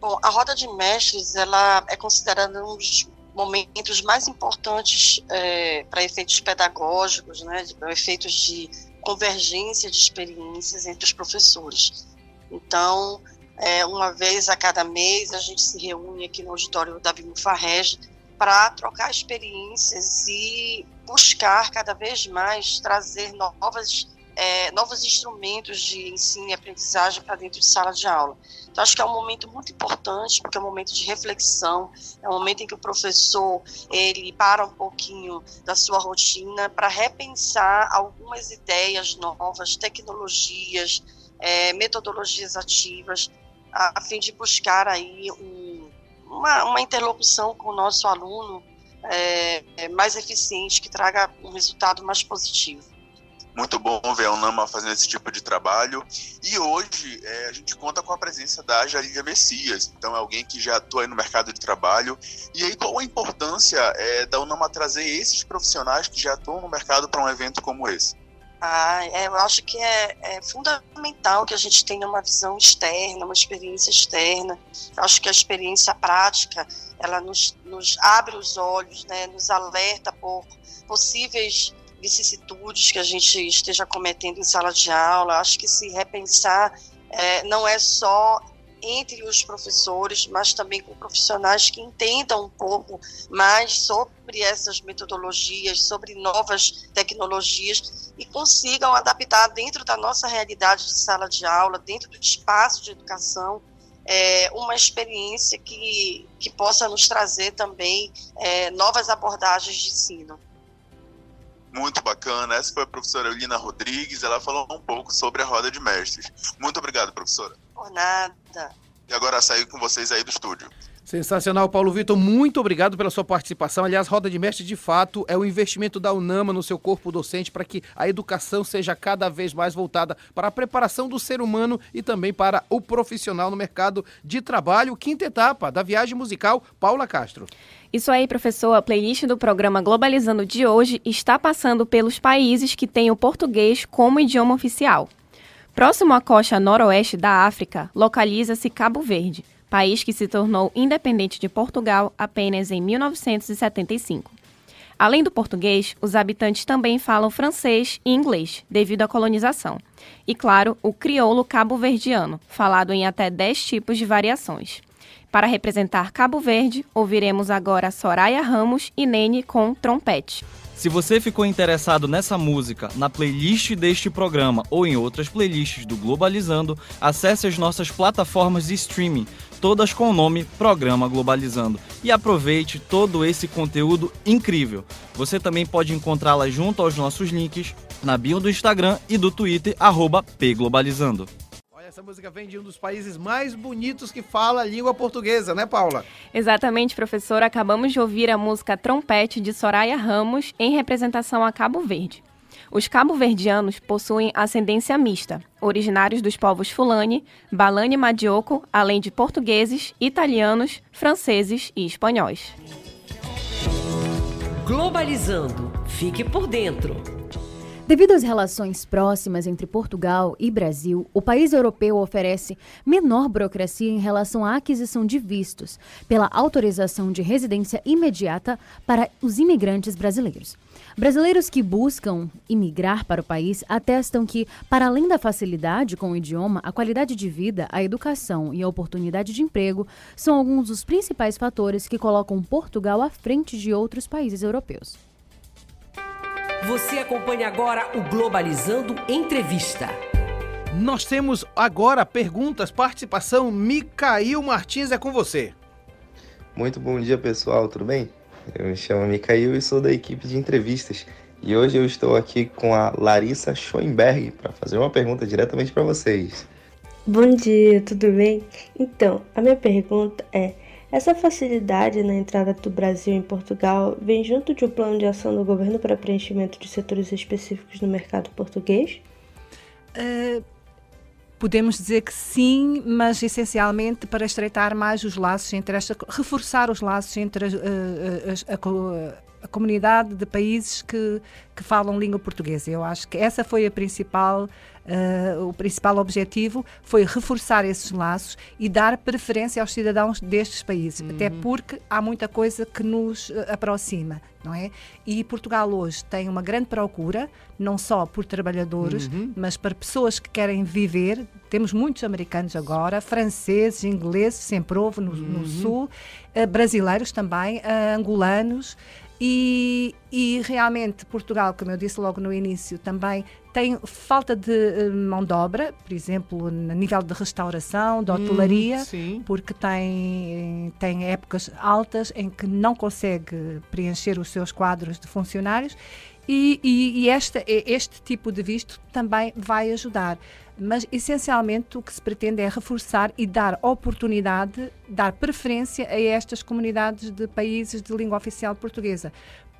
Bom, a Roda de Mestres, ela é considerada um dos momentos mais importantes é, para efeitos pedagógicos, né, efeitos de convergência de experiências entre os professores. Então, é, uma vez a cada mês, a gente se reúne aqui no auditório da Bimufarrege para trocar experiências e buscar cada vez mais trazer novas É, novos instrumentos de ensino e aprendizagem para dentro de sala de aula. Então, acho que é um momento muito importante, porque é um momento de reflexão, é um momento em que o professor, ele para um pouquinho da sua rotina para repensar algumas ideias novas, tecnologias, é, metodologias ativas, a, a fim de buscar aí um, uma, uma interlocução com o nosso aluno é, mais eficiente, que traga um resultado mais positivo. Muito bom ver a Unama fazendo esse tipo de trabalho. E hoje é, a gente conta com a presença da Jalívia Messias, então é alguém que já atua aí no mercado de trabalho. E aí, qual a importância é, da Unama trazer esses profissionais que já atuam no mercado para um evento como esse? Ah, é, eu acho que é, é fundamental que a gente tenha uma visão externa, uma experiência externa. Eu acho que a experiência prática, ela nos, nos abre os olhos, né, nos alerta por possíveis vicissitudes que a gente esteja cometendo em sala de aula. Acho que se repensar é, não é só entre os professores, mas também com profissionais que entendam um pouco mais sobre essas metodologias, sobre novas tecnologias e consigam adaptar dentro da nossa realidade de sala de aula, dentro do espaço de educação, é, uma experiência que, que possa nos trazer também é, novas abordagens de ensino. Muito bacana. Essa foi a professora Eulina Rodrigues. Ela falou um pouco sobre a Roda de Mestres. Muito obrigado, professora. Por nada. E agora saio com vocês aí do estúdio. Sensacional, Paulo Vitor. Muito obrigado pela sua participação. Aliás, Roda de Mestres, de fato, é o investimento da Unama no seu corpo docente para que a educação seja cada vez mais voltada para a preparação do ser humano e também para o profissional no mercado de trabalho. Quinta etapa da viagem musical, Paula Castro. Isso aí, professor. A playlist do programa Globalizando de hoje está passando pelos países que têm o português como idioma oficial. Próximo à costa noroeste da África, localiza-se Cabo Verde, país que se tornou independente de Portugal apenas em mil novecentos e setenta e cinco. Além do português, os habitantes também falam francês e inglês, devido à colonização. E, claro, o crioulo cabo-verdiano, falado em até dez tipos de variações. Para representar Cabo Verde, ouviremos agora Soraya Ramos e Nene com Trompete. Se você ficou interessado nessa música, na playlist deste programa ou em outras playlists do Globalizando, acesse as nossas plataformas de streaming, todas com o nome Programa Globalizando, e aproveite todo esse conteúdo incrível. Você também pode encontrá-la junto aos nossos links na bio do Instagram e do Twitter, arroba pglobalizando. Essa música vem de um dos países mais bonitos que fala a língua portuguesa, né, Paula? Exatamente, professora. Acabamos de ouvir a música Trompete, de Soraya Ramos, em representação a Cabo Verde. Os cabo-verdianos possuem ascendência mista, originários dos povos Fulani, Balani e Madioco, além de portugueses, italianos, franceses e espanhóis. Globalizando. Fique por dentro. Devido às relações próximas entre Portugal e Brasil, o país europeu oferece menor burocracia em relação à aquisição de vistos pela autorização de residência imediata para os imigrantes brasileiros. Brasileiros que buscam imigrar para o país atestam que, para além da facilidade com o idioma, a qualidade de vida, a educação e a oportunidade de emprego são alguns dos principais fatores que colocam Portugal à frente de outros países europeus. Você acompanha agora o Globalizando Entrevista. Nós temos agora perguntas, participação. Micael Martins, é com você. Muito bom dia, pessoal, tudo bem? Eu me chamo Micael e sou da equipe de entrevistas. E hoje eu estou aqui com a Larissa Schoenberg para fazer uma pergunta diretamente para vocês. Bom dia, tudo bem? Então, a minha pergunta é... Essa facilidade na entrada do Brasil em Portugal vem junto de um plano de ação do governo para preenchimento de setores específicos no mercado português? Uh, podemos dizer que sim, mas essencialmente para estreitar mais os laços, entre esta, reforçar os laços entre as, as, a, a, a comunidade de países que, que falam língua portuguesa. Eu acho que essa foi a principal... Uh, o principal objetivo foi reforçar esses laços e dar preferência aos cidadãos destes países, uhum. até porque há muita coisa que nos aproxima, não é? E Portugal hoje tem uma grande procura, não só por trabalhadores, uhum. mas para pessoas que querem viver. Temos muitos americanos agora, franceses, ingleses, sempre houve no, uhum. no Sul, uh, brasileiros também, uh, angolanos. E, e realmente Portugal, como eu disse logo no início, também tem falta de mão de obra, por exemplo, a nível de restauração, de hotelaria, hum, porque tem, tem épocas altas em que não consegue preencher os seus quadros de funcionários e, e, e esta, este tipo de visto também vai ajudar. Mas, essencialmente, o que se pretende é reforçar e dar oportunidade, dar preferência a estas comunidades de países de língua oficial portuguesa,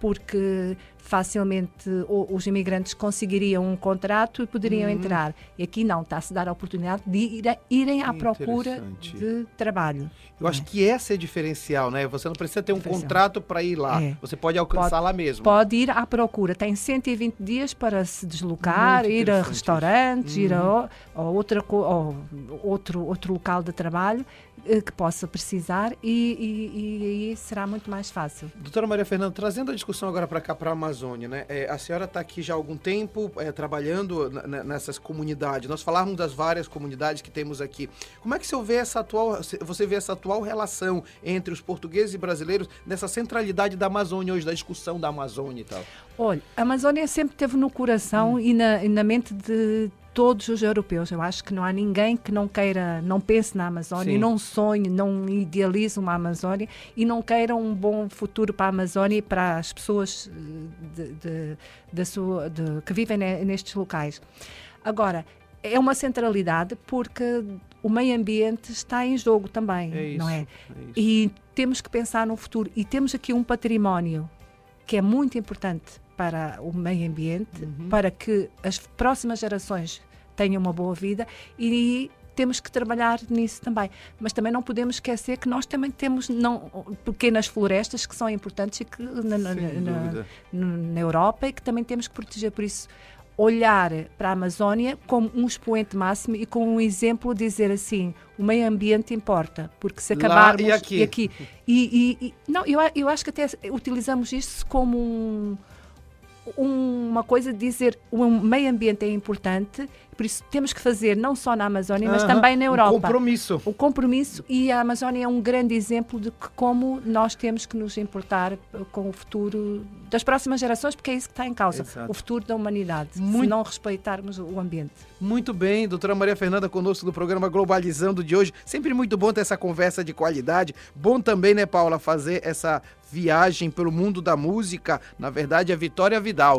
porque facilmente os imigrantes conseguiriam um contrato e poderiam uhum. entrar. E aqui não, está-se a dar a oportunidade de ir a, irem à procura de trabalho. Eu é. acho que essa é diferencial, né? Você não precisa ter um Diferencial. contrato para ir lá, é. você pode alcançar pode, lá mesmo. Pode ir à procura, tem cento e vinte dias para se deslocar, Muito ir a restaurantes, uhum. ir a, a, outra, a outro, outro local de trabalho, que possa precisar e aí será muito mais fácil. Doutora Maria Fernanda, trazendo a discussão agora para cá, para a Amazônia, né? É, a senhora está aqui já há algum tempo é, trabalhando n- n- nessas comunidades. Nós falávamos das várias comunidades que temos aqui. Como é que você vê essa atual, você vê essa atual relação entre os portugueses e brasileiros nessa centralidade da Amazônia hoje, da discussão da Amazônia e tal? Olha, a Amazônia sempre esteve no coração hum. e, na, e na mente de todos os europeus. Eu acho que não há ninguém que não queira, não pense na Amazónia, não sonhe, não idealize uma Amazónia e não queira um bom futuro para a Amazónia e para as pessoas de, de, de sua, de, que vivem nestes locais. Agora, é uma centralidade porque o meio ambiente está em jogo também, é isso, não é? é isso. E temos que pensar no futuro. E temos aqui um património que é muito importante para o meio ambiente, uhum. para que as próximas gerações tenham uma boa vida e temos que trabalhar nisso também. Mas também não podemos esquecer que nós também temos não, pequenas florestas que são importantes e que, na, na, na, na Europa e que também temos que proteger. Por isso, olhar para a Amazónia como um expoente máximo e como um exemplo, dizer assim, o meio ambiente importa, porque se acabarmos... Lá e aqui. E, aqui, e, e, e não, eu, eu acho que até utilizamos isso como um... um, uma coisa de dizer o um meio ambiente é importante, por isso temos que fazer não só na Amazónia, mas uhum, também na Europa. O compromisso. O compromisso, e a Amazónia é um grande exemplo de que, como nós temos que nos importar com o futuro das próximas gerações, porque é isso que está em causa, exato, o futuro da humanidade, muito, se não respeitarmos o ambiente. Muito bem, doutora Maria Fernanda conosco do programa Globalizando de hoje. Sempre muito bom ter essa conversa de qualidade. Bom também, né, Paula, fazer essa viagem pelo mundo da música. Na verdade, é Vitória Vidal.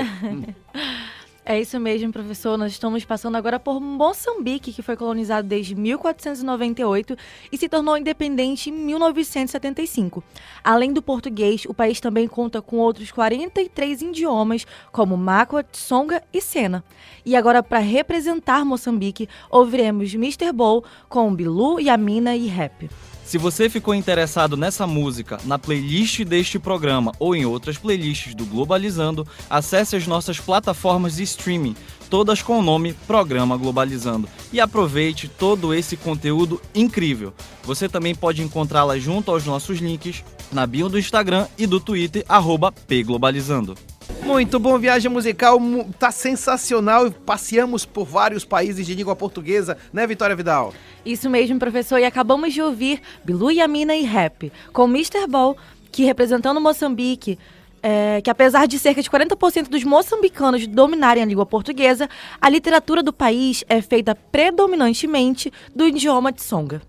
É isso mesmo, professor. Nós estamos passando agora por Moçambique, que foi colonizado desde mil quatrocentos e noventa e oito e se tornou independente em mil novecentos e setenta e cinco. Além do português, o país também conta com outros quarenta e três idiomas, como Makwa, Tsonga e Sena. E agora, para representar Moçambique, ouviremos mister Ball com Bilu, Amina e Rap. Se você ficou interessado nessa música, na playlist deste programa ou em outras playlists do Globalizando, acesse as nossas plataformas de streaming, todas com o nome Programa Globalizando, e aproveite todo esse conteúdo incrível. Você também pode encontrá-la junto aos nossos links na bio do Instagram e do Twitter, arroba pglobalizando. Muito bom, viagem musical, tá sensacional, passeamos por vários países de língua portuguesa, né, Vitória Vidal? Isso mesmo, professor, e acabamos de ouvir Bilu, Amina e Rap, com mister Ball, que representando Moçambique, é, que apesar de cerca de quarenta por cento dos moçambicanos dominarem a língua portuguesa, a literatura do país é feita predominantemente do idioma tsonga.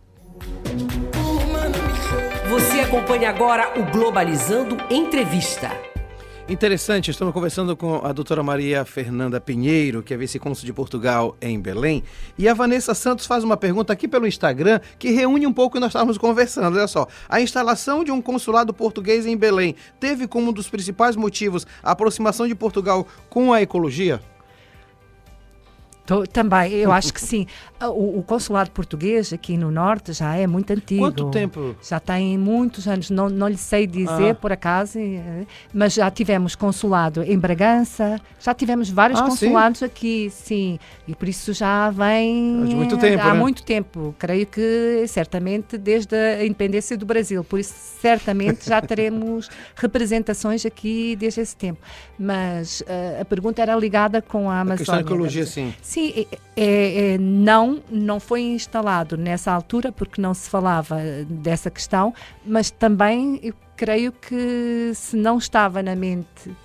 Você acompanha agora o Globalizando Entrevista. Interessante, estamos conversando com a doutora Maria Fernanda Pinheiro, que é vice-cônsul de Portugal em Belém, e a Vanessa Santos faz uma pergunta aqui pelo Instagram que reúne um pouco o que nós estávamos conversando, olha só. A instalação de um consulado português em Belém teve como um dos principais motivos a aproximação de Portugal com a ecologia? Também, eu acho que sim. O, o consulado português aqui no Norte já é muito antigo. Quanto tempo? Já tem muitos anos, não, não lhe sei dizer ah. por acaso, mas já tivemos consulado em Bragança, já tivemos vários ah, consulados sim? aqui, sim. E por isso já vem há muito tempo, há né? muito tempo. Creio que certamente desde a independência do Brasil, por isso certamente já teremos representações aqui desde esse tempo. Mas uh, a pergunta era ligada com a Amazônia. A questão da ecologia, sim. Sim. É, é, é, não, não foi instalado nessa altura, porque não se falava dessa questão, mas também eu creio que se não estava na mente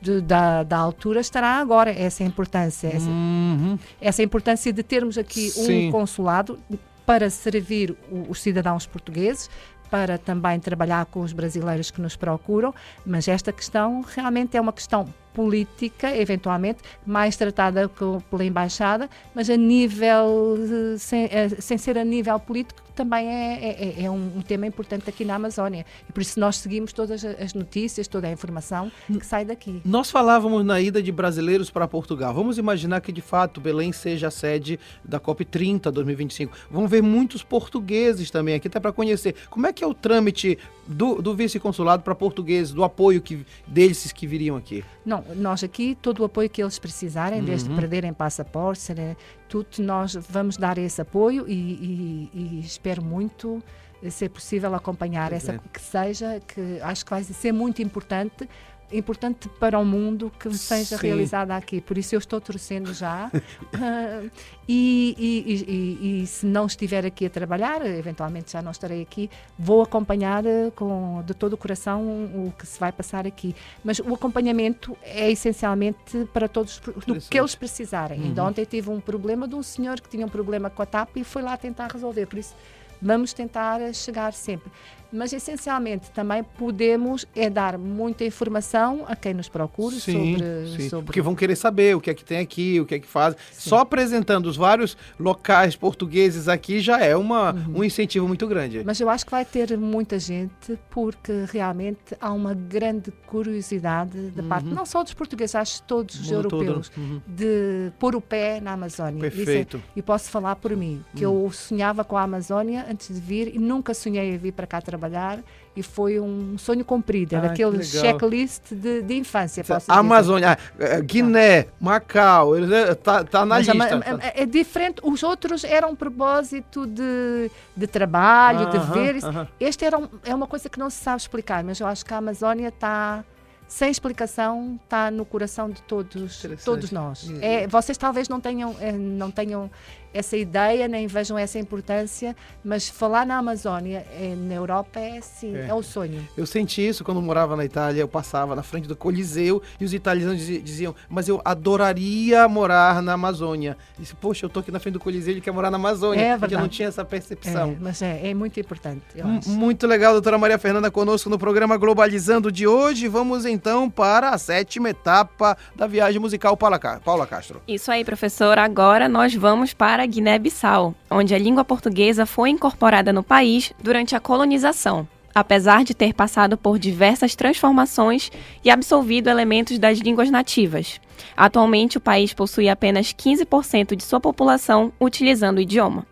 de, da, da altura, estará agora essa importância, essa, uhum. essa importância de termos aqui sim. um consulado para servir o, os cidadãos portugueses, para também trabalhar com os brasileiros que nos procuram, mas esta questão realmente é uma questão política, eventualmente, mais tratada pela embaixada, mas a nível, sem, sem ser a nível político, também é, é, é um tema importante aqui na Amazónia. E por isso nós seguimos todas as notícias, toda a informação que sai daqui. Nós falávamos na ida de brasileiros para Portugal. Vamos imaginar que, de fato, Belém seja a sede da COP trinta dois mil e vinte e cinco. Vão ver muitos portugueses também aqui, até para conhecer. Como é que é o trâmite do, do vice-consulado para portugueses, do apoio que, deles que viriam aqui? Não, nós aqui, todo o apoio que eles precisarem, em vez uhum. de perderem passaportes, né, tudo, nós vamos dar esse apoio e, e, e espero muito ser possível acompanhar essa, que seja, que acho que vai ser muito importante, importante para o mundo que seja sim. realizada aqui, por isso eu estou torcendo já uh, e, e, e, e se não estiver aqui a trabalhar, eventualmente já não estarei aqui, vou acompanhar com, de todo o coração o que se vai passar aqui, mas o acompanhamento é essencialmente para todos do que eles precisarem, uhum. Então, ontem tive um problema de um senhor que tinha um problema com a TAP e foi lá tentar resolver, por isso vamos tentar chegar sempre. Mas, essencialmente, também podemos é dar muita informação a quem nos procura sim, sobre, sim. sobre... Porque vão querer saber o que é que tem aqui, o que é que faz. Sim. Só apresentando os vários locais portugueses aqui já é uma, uhum. um incentivo muito grande. Mas eu acho que vai ter muita gente, porque realmente há uma grande curiosidade da uhum. parte, não só dos portugueses, acho que todos os Mundo europeus, todo. Uhum. de pôr o pé na Amazónia. Perfeito. Isso é, e posso falar por mim, que uhum. eu sonhava com a Amazónia antes de vir e nunca sonhei em vir para cá trabalhar. trabalhar e foi um sonho cumprido, era ah, aquele checklist de, de infância. Posso dizer. Amazônia, Guiné, Macau, está tá na Mas lista. É, é diferente, os outros eram um propósito de, de trabalho, ah, de deveres. Ah, este era um, é uma coisa que não se sabe explicar, mas eu acho que a Amazônia está... sem explicação está no coração de todos, todos nós. É, vocês talvez não tenham, não tenham essa ideia, nem vejam essa importância, mas falar na Amazónia, é, na Europa, é assim, é. é o sonho. Eu senti isso quando eu morava na Itália, eu passava na frente do Coliseu e os italianos diziam, mas eu adoraria morar na Amazônia. Eu disse, poxa, eu estou aqui na frente do Coliseu e ele quer morar na Amazônia, é porque eu não tinha essa percepção. É, mas é, é muito importante. Eu acho. Muito legal, doutora Maria Fernanda, conosco no programa Globalizando de hoje. Vamos então para a sétima etapa da viagem musical Paula Castro. Isso aí, professor. Agora nós vamos para Guiné-Bissau, onde a língua portuguesa foi incorporada no país durante a colonização, apesar de ter passado por diversas transformações e absorvido elementos das línguas nativas. Atualmente, o país possui apenas quinze por cento de sua população utilizando o idioma.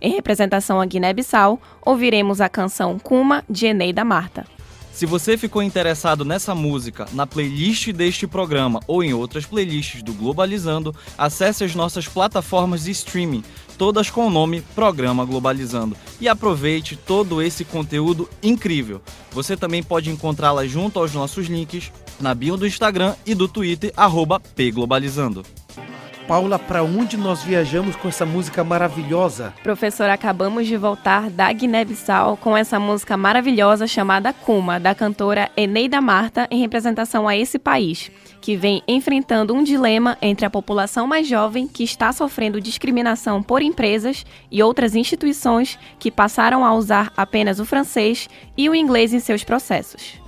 Em representação à Guiné-Bissau, ouviremos a canção Kuma, de Eneida Marta. Se você ficou interessado nessa música, na playlist deste programa ou em outras playlists do Globalizando, acesse as nossas plataformas de streaming, todas com o nome Programa Globalizando, e aproveite todo esse conteúdo incrível. Você também pode encontrá-la junto aos nossos links na bio do Instagram e do Twitter, arroba pglobalizando. Paula, para onde nós viajamos com essa música maravilhosa? Professor, acabamos de voltar da Guiné-Bissau com essa música maravilhosa chamada Kuma, da cantora Eneida Marta, em representação a esse país, que vem enfrentando um dilema entre a população mais jovem, que está sofrendo discriminação por empresas e outras instituições que passaram a usar apenas o francês e o inglês em seus processos.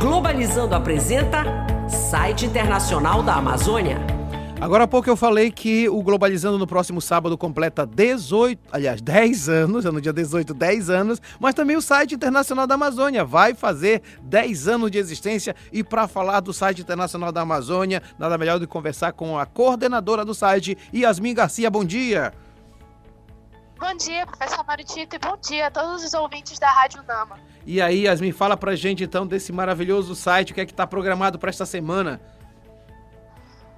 Globalizando apresenta... Site Internacional da Amazônia. Agora há pouco eu falei que o Globalizando no próximo sábado completa dezoito, aliás, dez anos, é no dia dezoito, dez anos, mas também o Site Internacional da Amazônia vai fazer dez anos de existência, e para falar do Site Internacional da Amazônia, nada melhor do que conversar com a coordenadora do site, Yasmin Garcia. Bom dia! Bom dia, professor Mário Tito, e bom dia a todos os ouvintes da Rádio Unama. E aí, Yasmin, fala pra gente então desse maravilhoso site, o que é que tá programado para esta semana?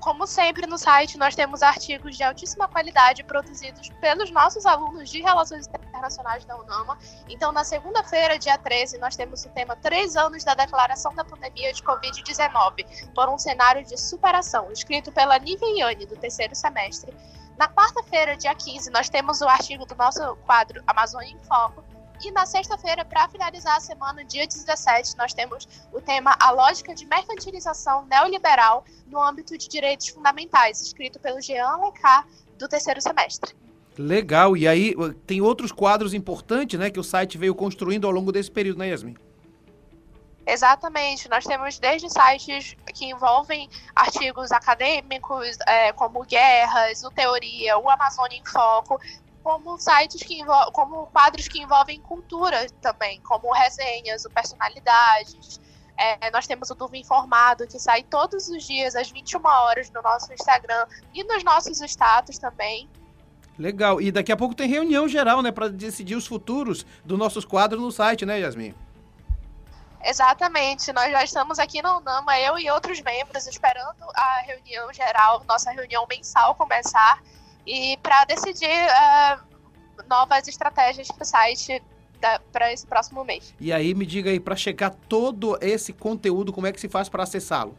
Como sempre no site, nós temos artigos de altíssima qualidade produzidos pelos nossos alunos de Relações Internacionais da Unama. Então, na segunda-feira, dia treze, nós temos o tema Três anos da declaração da pandemia de covid dezenove por um cenário de superação, escrito pela Niviane, do terceiro semestre. Na quarta-feira, dia quinze, nós temos o artigo do nosso quadro Amazônia em Foco. E na sexta-feira, para finalizar a semana, dia dezessete, nós temos o tema A Lógica de Mercantilização Neoliberal no Âmbito de Direitos Fundamentais, escrito pelo Jean Lecar, do terceiro semestre. Legal. E aí tem outros quadros importantes, né, que o site veio construindo ao longo desse período, né, Yasmin? Exatamente, nós temos desde sites que envolvem artigos acadêmicos, é, como Guerras, o Teoria, o Amazônia em Foco, como sites que envol- como quadros que envolvem cultura também, como resenhas, o Personalidades. É, nós temos o Dúvida Informado, que sai todos os dias às vinte e uma horas no nosso Instagram e nos nossos status também. Legal, e daqui a pouco tem reunião geral, né, para decidir os futuros dos nossos quadros no site, né, Yasmin? Exatamente, nós já estamos aqui na Unama, eu e outros membros, esperando a reunião geral, nossa reunião mensal começar, e para decidir uh, novas estratégias para o site para esse próximo mês. E aí, me diga aí, para checar todo esse conteúdo, como é que se faz para acessá-lo?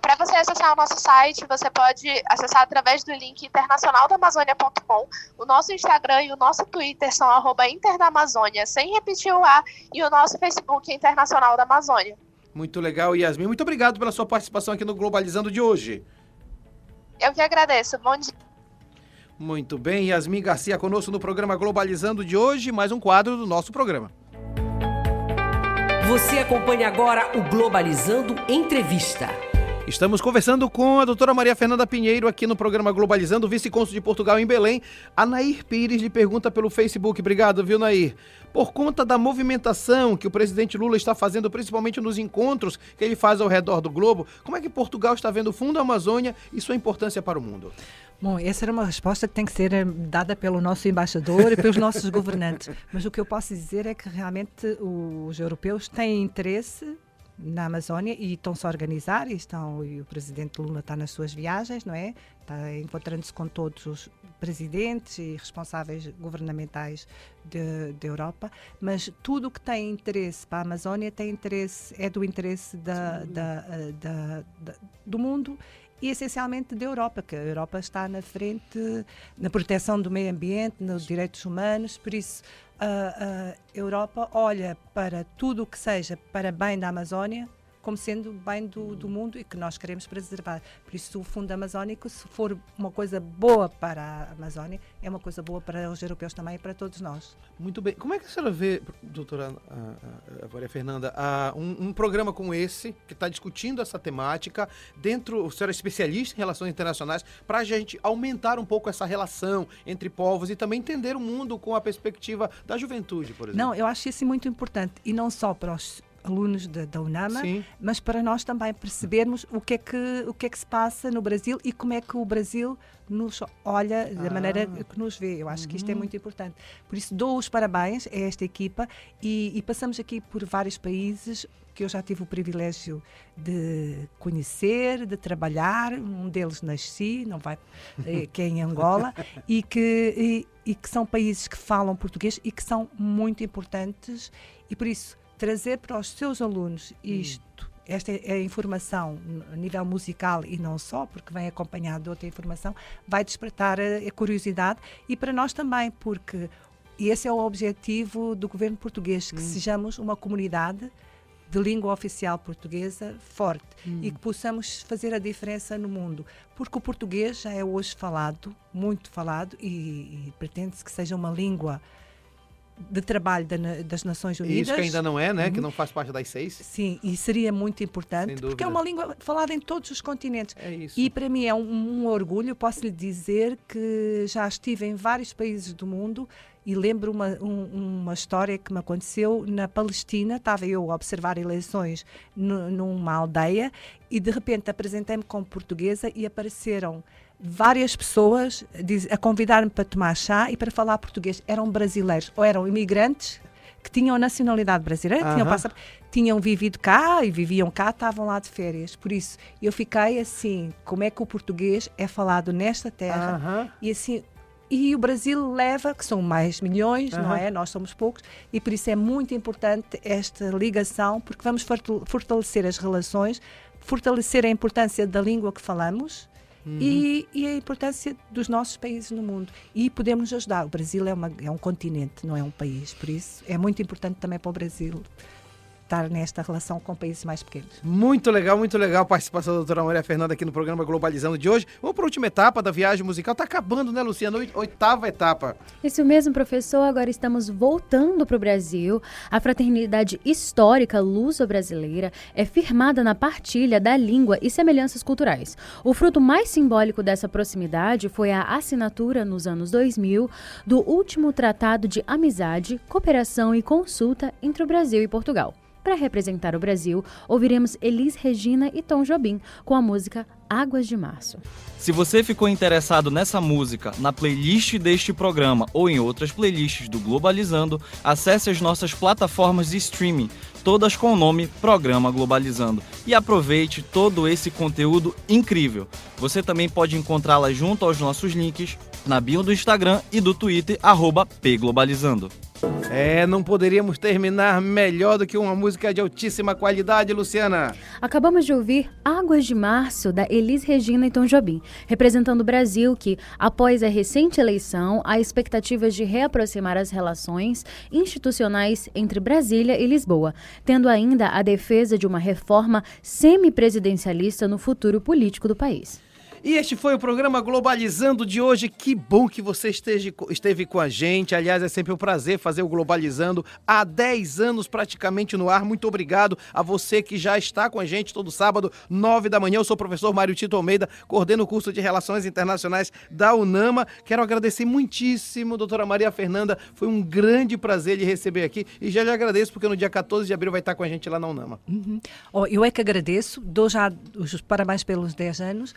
Para você acessar o nosso site, você pode acessar através do link internacional da amazônia ponto com. O nosso Instagram e o nosso Twitter são arroba internadamazônia, sem repetir o A, e o nosso Facebook é Internacional da Amazônia. Muito legal, Yasmin. Muito obrigado pela sua participação aqui no Globalizando de hoje. Eu que agradeço. Bom dia. Muito bem, Yasmin Garcia conosco no programa Globalizando de hoje, mais um quadro do nosso programa. Você acompanha agora o Globalizando Entrevista. Estamos conversando com a doutora Maria Fernanda Pinheiro aqui no programa Globalizando, vice-cônsul de Portugal em Belém. A Nair Pires lhe pergunta pelo Facebook. Obrigado, viu, Nair? Por conta da movimentação que o presidente Lula está fazendo, principalmente nos encontros que ele faz ao redor do globo, como é que Portugal está vendo o Fundo Amazônia e sua importância para o mundo? Bom, essa era uma resposta que tem que ser dada pelo nosso embaixador e pelos nossos governantes. Mas o que eu posso dizer é que realmente os europeus têm interesse na Amazónia e estão-se a organizar, e, estão, e o presidente Lula está nas suas viagens, não é? Está encontrando-se com todos os presidentes e responsáveis governamentais da Europa, mas tudo o que tem interesse para a Amazónia tem interesse, é do interesse da, da, da, da, do mundo e essencialmente da Europa, que a Europa está na frente na proteção do meio ambiente, nos direitos humanos, por isso a, a Europa olha para tudo o que seja para bem da Amazónia como sendo bem do, do mundo e que nós queremos preservar. Por isso o Fundo Amazónico, se for uma coisa boa para a Amazónia, é uma coisa boa para os europeus também e para todos nós. Muito bem. Como é que a senhora vê, doutora Maria Fernanda, a, um, um programa como esse, que está discutindo essa temática, dentro, a senhora é especialista em relações internacionais, para a gente aumentar um pouco essa relação entre povos e também entender o mundo com a perspectiva da juventude, por exemplo? Não, eu acho isso muito importante, e não só para os alunos da, da Unama, sim, mas para nós também percebermos o que, é que, o que é que se passa no Brasil e como é que o Brasil nos olha da ah. maneira que nos vê. Eu acho uhum. que isto é muito importante. Por isso dou os parabéns a esta equipa e, e passamos aqui por vários países que eu já tive o privilégio de conhecer, de trabalhar. Um deles nasci, não vai, que é em Angola, e, que, e, e que são países que falam português e que são muito importantes e por isso trazer para os seus alunos isto, hum. esta é a informação a nível musical e não só, porque vem acompanhado de outra informação, vai despertar a, a curiosidade e para nós também, porque esse é o objetivo do governo português, que hum. sejamos uma comunidade de língua oficial portuguesa forte hum. e que possamos fazer a diferença no mundo, porque o português já é hoje falado, muito falado, e, e pretende-se que seja uma língua de trabalho da, das Nações Unidas. Isso que ainda não é, né? Uhum. Que não faz parte das seis. Sim, e seria muito importante, porque é uma língua falada em todos os continentes. É isso. E para mim é um, um orgulho, posso lhe dizer que já estive em vários países do mundo e lembro uma, um, uma história que me aconteceu na Palestina. Estava eu a observar eleições n- numa aldeia e de repente apresentei-me como portuguesa e apareceram várias pessoas a convidar-me para tomar chá e para falar português. Eram brasileiros ou eram imigrantes que tinham nacionalidade brasileira, uh-huh. tinham, passado, tinham vivido cá e viviam cá, estavam lá de férias. Por isso, eu fiquei assim, como é que o português é falado nesta terra? Uh-huh. E assim, e o Brasil leva, que são mais milhões, uhum. não é? Nós somos poucos, e por isso é muito importante esta ligação, porque vamos fortalecer as relações, fortalecer a importância da língua que falamos uhum. e, e a importância dos nossos países no mundo. E podemos ajudar. O Brasil é, uma, é um continente, não é um país, por isso é muito importante também para o Brasil estar nesta relação com países mais pequenos. Muito legal, muito legal a participação da doutora Maria Fernanda aqui no programa Globalizando de hoje. Vamos para a última etapa da viagem musical. Está acabando, né, Luciana? Oitava etapa. Isso mesmo, professor. Agora estamos voltando para o Brasil. A fraternidade histórica luso-brasileira é firmada na partilha da língua e semelhanças culturais. O fruto mais simbólico dessa proximidade foi a assinatura, nos anos dois mil, do último Tratado de Amizade, Cooperação e Consulta entre o Brasil e Portugal. Para representar o Brasil, ouviremos Elis Regina e Tom Jobim com a música Águas de Março. Se você ficou interessado nessa música, na playlist deste programa ou em outras playlists do Globalizando, acesse as nossas plataformas de streaming, todas com o nome Programa Globalizando, e aproveite todo esse conteúdo incrível. Você também pode encontrá-la junto aos nossos links na bio do Instagram e do Twitter, arroba pglobalizando. É, não poderíamos terminar melhor do que uma música de altíssima qualidade, Luciana. Acabamos de ouvir Águas de Março, da Elis Regina e Tom Jobim, representando o Brasil que, após a recente eleição, há expectativas de reaproximar as relações institucionais entre Brasília e Lisboa, tendo ainda a defesa de uma reforma semipresidencialista no futuro político do país. E este foi o programa Globalizando de hoje. Que bom que você esteja, esteve com a gente. Aliás, é sempre um prazer fazer o Globalizando há dez anos praticamente no ar. Muito obrigado a você que já está com a gente todo sábado, nove da manhã. Eu sou o professor Mário Tito Almeida, coordeno o curso de Relações Internacionais da Unama. Quero agradecer muitíssimo, doutora Maria Fernanda. Foi um grande prazer lhe receber aqui. E já lhe agradeço, porque no dia catorze de abril vai estar com a gente lá na Unama. Uhum. Oh, eu é que agradeço. Dou já os parabéns pelos dez anos.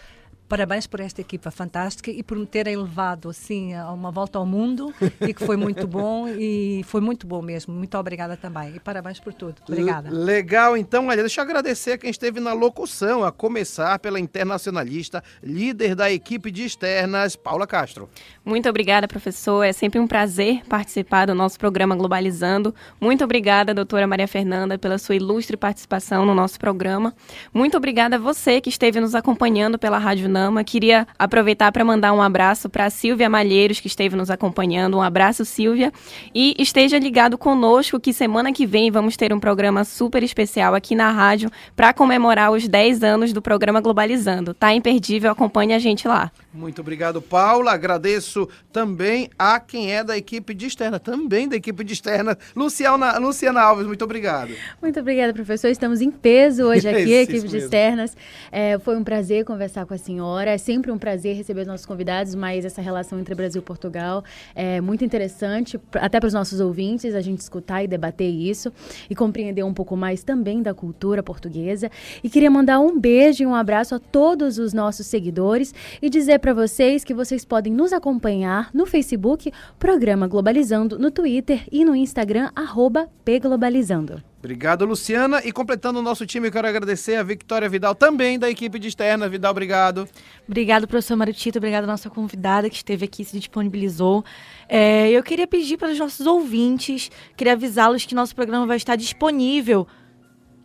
Parabéns por esta equipa fantástica e por me terem levado assim a uma volta ao mundo, e que foi muito bom, e foi muito bom mesmo. Muito obrigada também e parabéns por tudo. Obrigada. Legal, então, olha, deixa eu agradecer a quem esteve na locução, a começar pela internacionalista, líder da equipe de externas, Paula Castro. Muito obrigada, professor. É sempre um prazer participar do nosso programa Globalizando. Muito obrigada, doutora Maria Fernanda, pela sua ilustre participação no nosso programa. Muito obrigada a você que esteve nos acompanhando pela Rádio Nama. Queria aproveitar para mandar um abraço para a Silvia Malheiros, que esteve nos acompanhando. Um abraço, Silvia. E esteja ligado conosco, que semana que vem vamos ter um programa super especial aqui na rádio para comemorar os dez anos do programa Globalizando. Tá imperdível, acompanhe a gente lá. Muito obrigado, Paula. Agradeço também a quem é da equipe de externa, também da equipe de externa, Luciana, Luciana Alves. Muito obrigado. Muito obrigada, professor. Estamos em peso hoje aqui, isso, equipe isso de mesmo. Externas. É, foi um prazer conversar com a senhora. É sempre um prazer receber os nossos convidados, mas essa relação entre Brasil e Portugal é muito interessante, até para os nossos ouvintes, a gente escutar e debater isso e compreender um pouco mais também da cultura portuguesa. E queria mandar um beijo e um abraço a todos os nossos seguidores e dizer para vocês que vocês podem nos acompanhar no Facebook, Programa Globalizando, no Twitter e no Instagram, arroba pglobalizando. Obrigado, Luciana. E completando o nosso time, eu quero agradecer a Vitória Vidal, também da equipe de externa. Vidal, obrigado. Obrigado, professor Mário Tito. Obrigado à nossa convidada que esteve aqui e se disponibilizou. É, eu queria pedir para os nossos ouvintes, queria avisá-los que nosso programa vai estar disponível,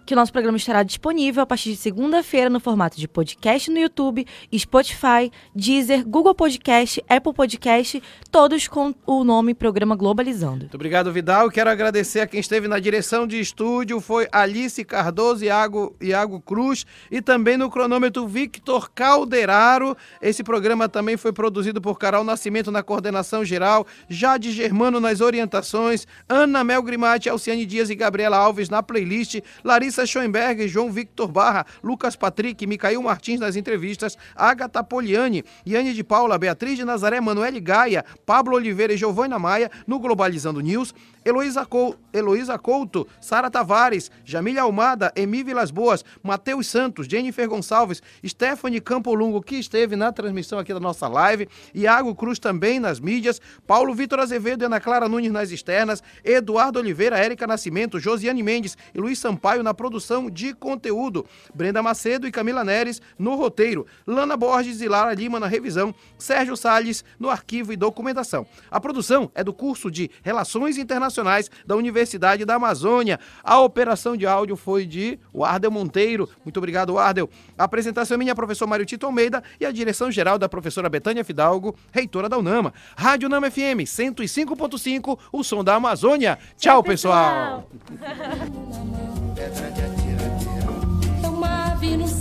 que o nosso programa estará disponível a partir de segunda-feira no formato de podcast no YouTube, Spotify, Deezer, Google Podcast, Apple Podcast, todos com o nome Programa Globalizando. Muito obrigado, Vidal. Quero agradecer a quem esteve na direção de estúdio, foi Alice Cardoso e Iago, Iago Cruz, e também no cronômetro Victor Calderaro. Esse programa também foi produzido por Carol Nascimento na coordenação geral, Jade Germano nas orientações, Ana Mel Grimati, Alciane Dias e Gabriela Alves na playlist, Larissa Schoenberg, João Victor Barra, Lucas Patrick, Micael Martins nas entrevistas, Agatha Poliani, Yane de Paula, Beatriz de Nazaré, Manoel Gaia, Pablo Oliveira e Giovana Maia no Globalizando News, Heloísa Cou... Couto, Sara Tavares, Jamília Almada, Emi Vilas Boas, Matheus Santos, Jennifer Gonçalves, Stephanie Campolungo, que esteve na transmissão aqui da nossa live, Iago Cruz também nas mídias, Paulo Vitor Azevedo e Ana Clara Nunes nas externas, Eduardo Oliveira, Érica Nascimento, Josiane Mendes e Luiz Sampaio na produção de conteúdo, Brenda Macedo e Camila Neres no roteiro, Lana Borges e Lara Lima na revisão, Sérgio Salles no arquivo e documentação. A produção é do curso de Relações Internacionais da Universidade da Amazônia. A operação de áudio foi de Wardel Monteiro. Muito obrigado, Wardel. A apresentação é minha, professor Mário Tito Almeida, e a direção geral da professora Betânia Fidalgo, reitora da Unama. Rádio Unama F M cento e cinco ponto cinco, o som da Amazônia. Tchau, pessoal!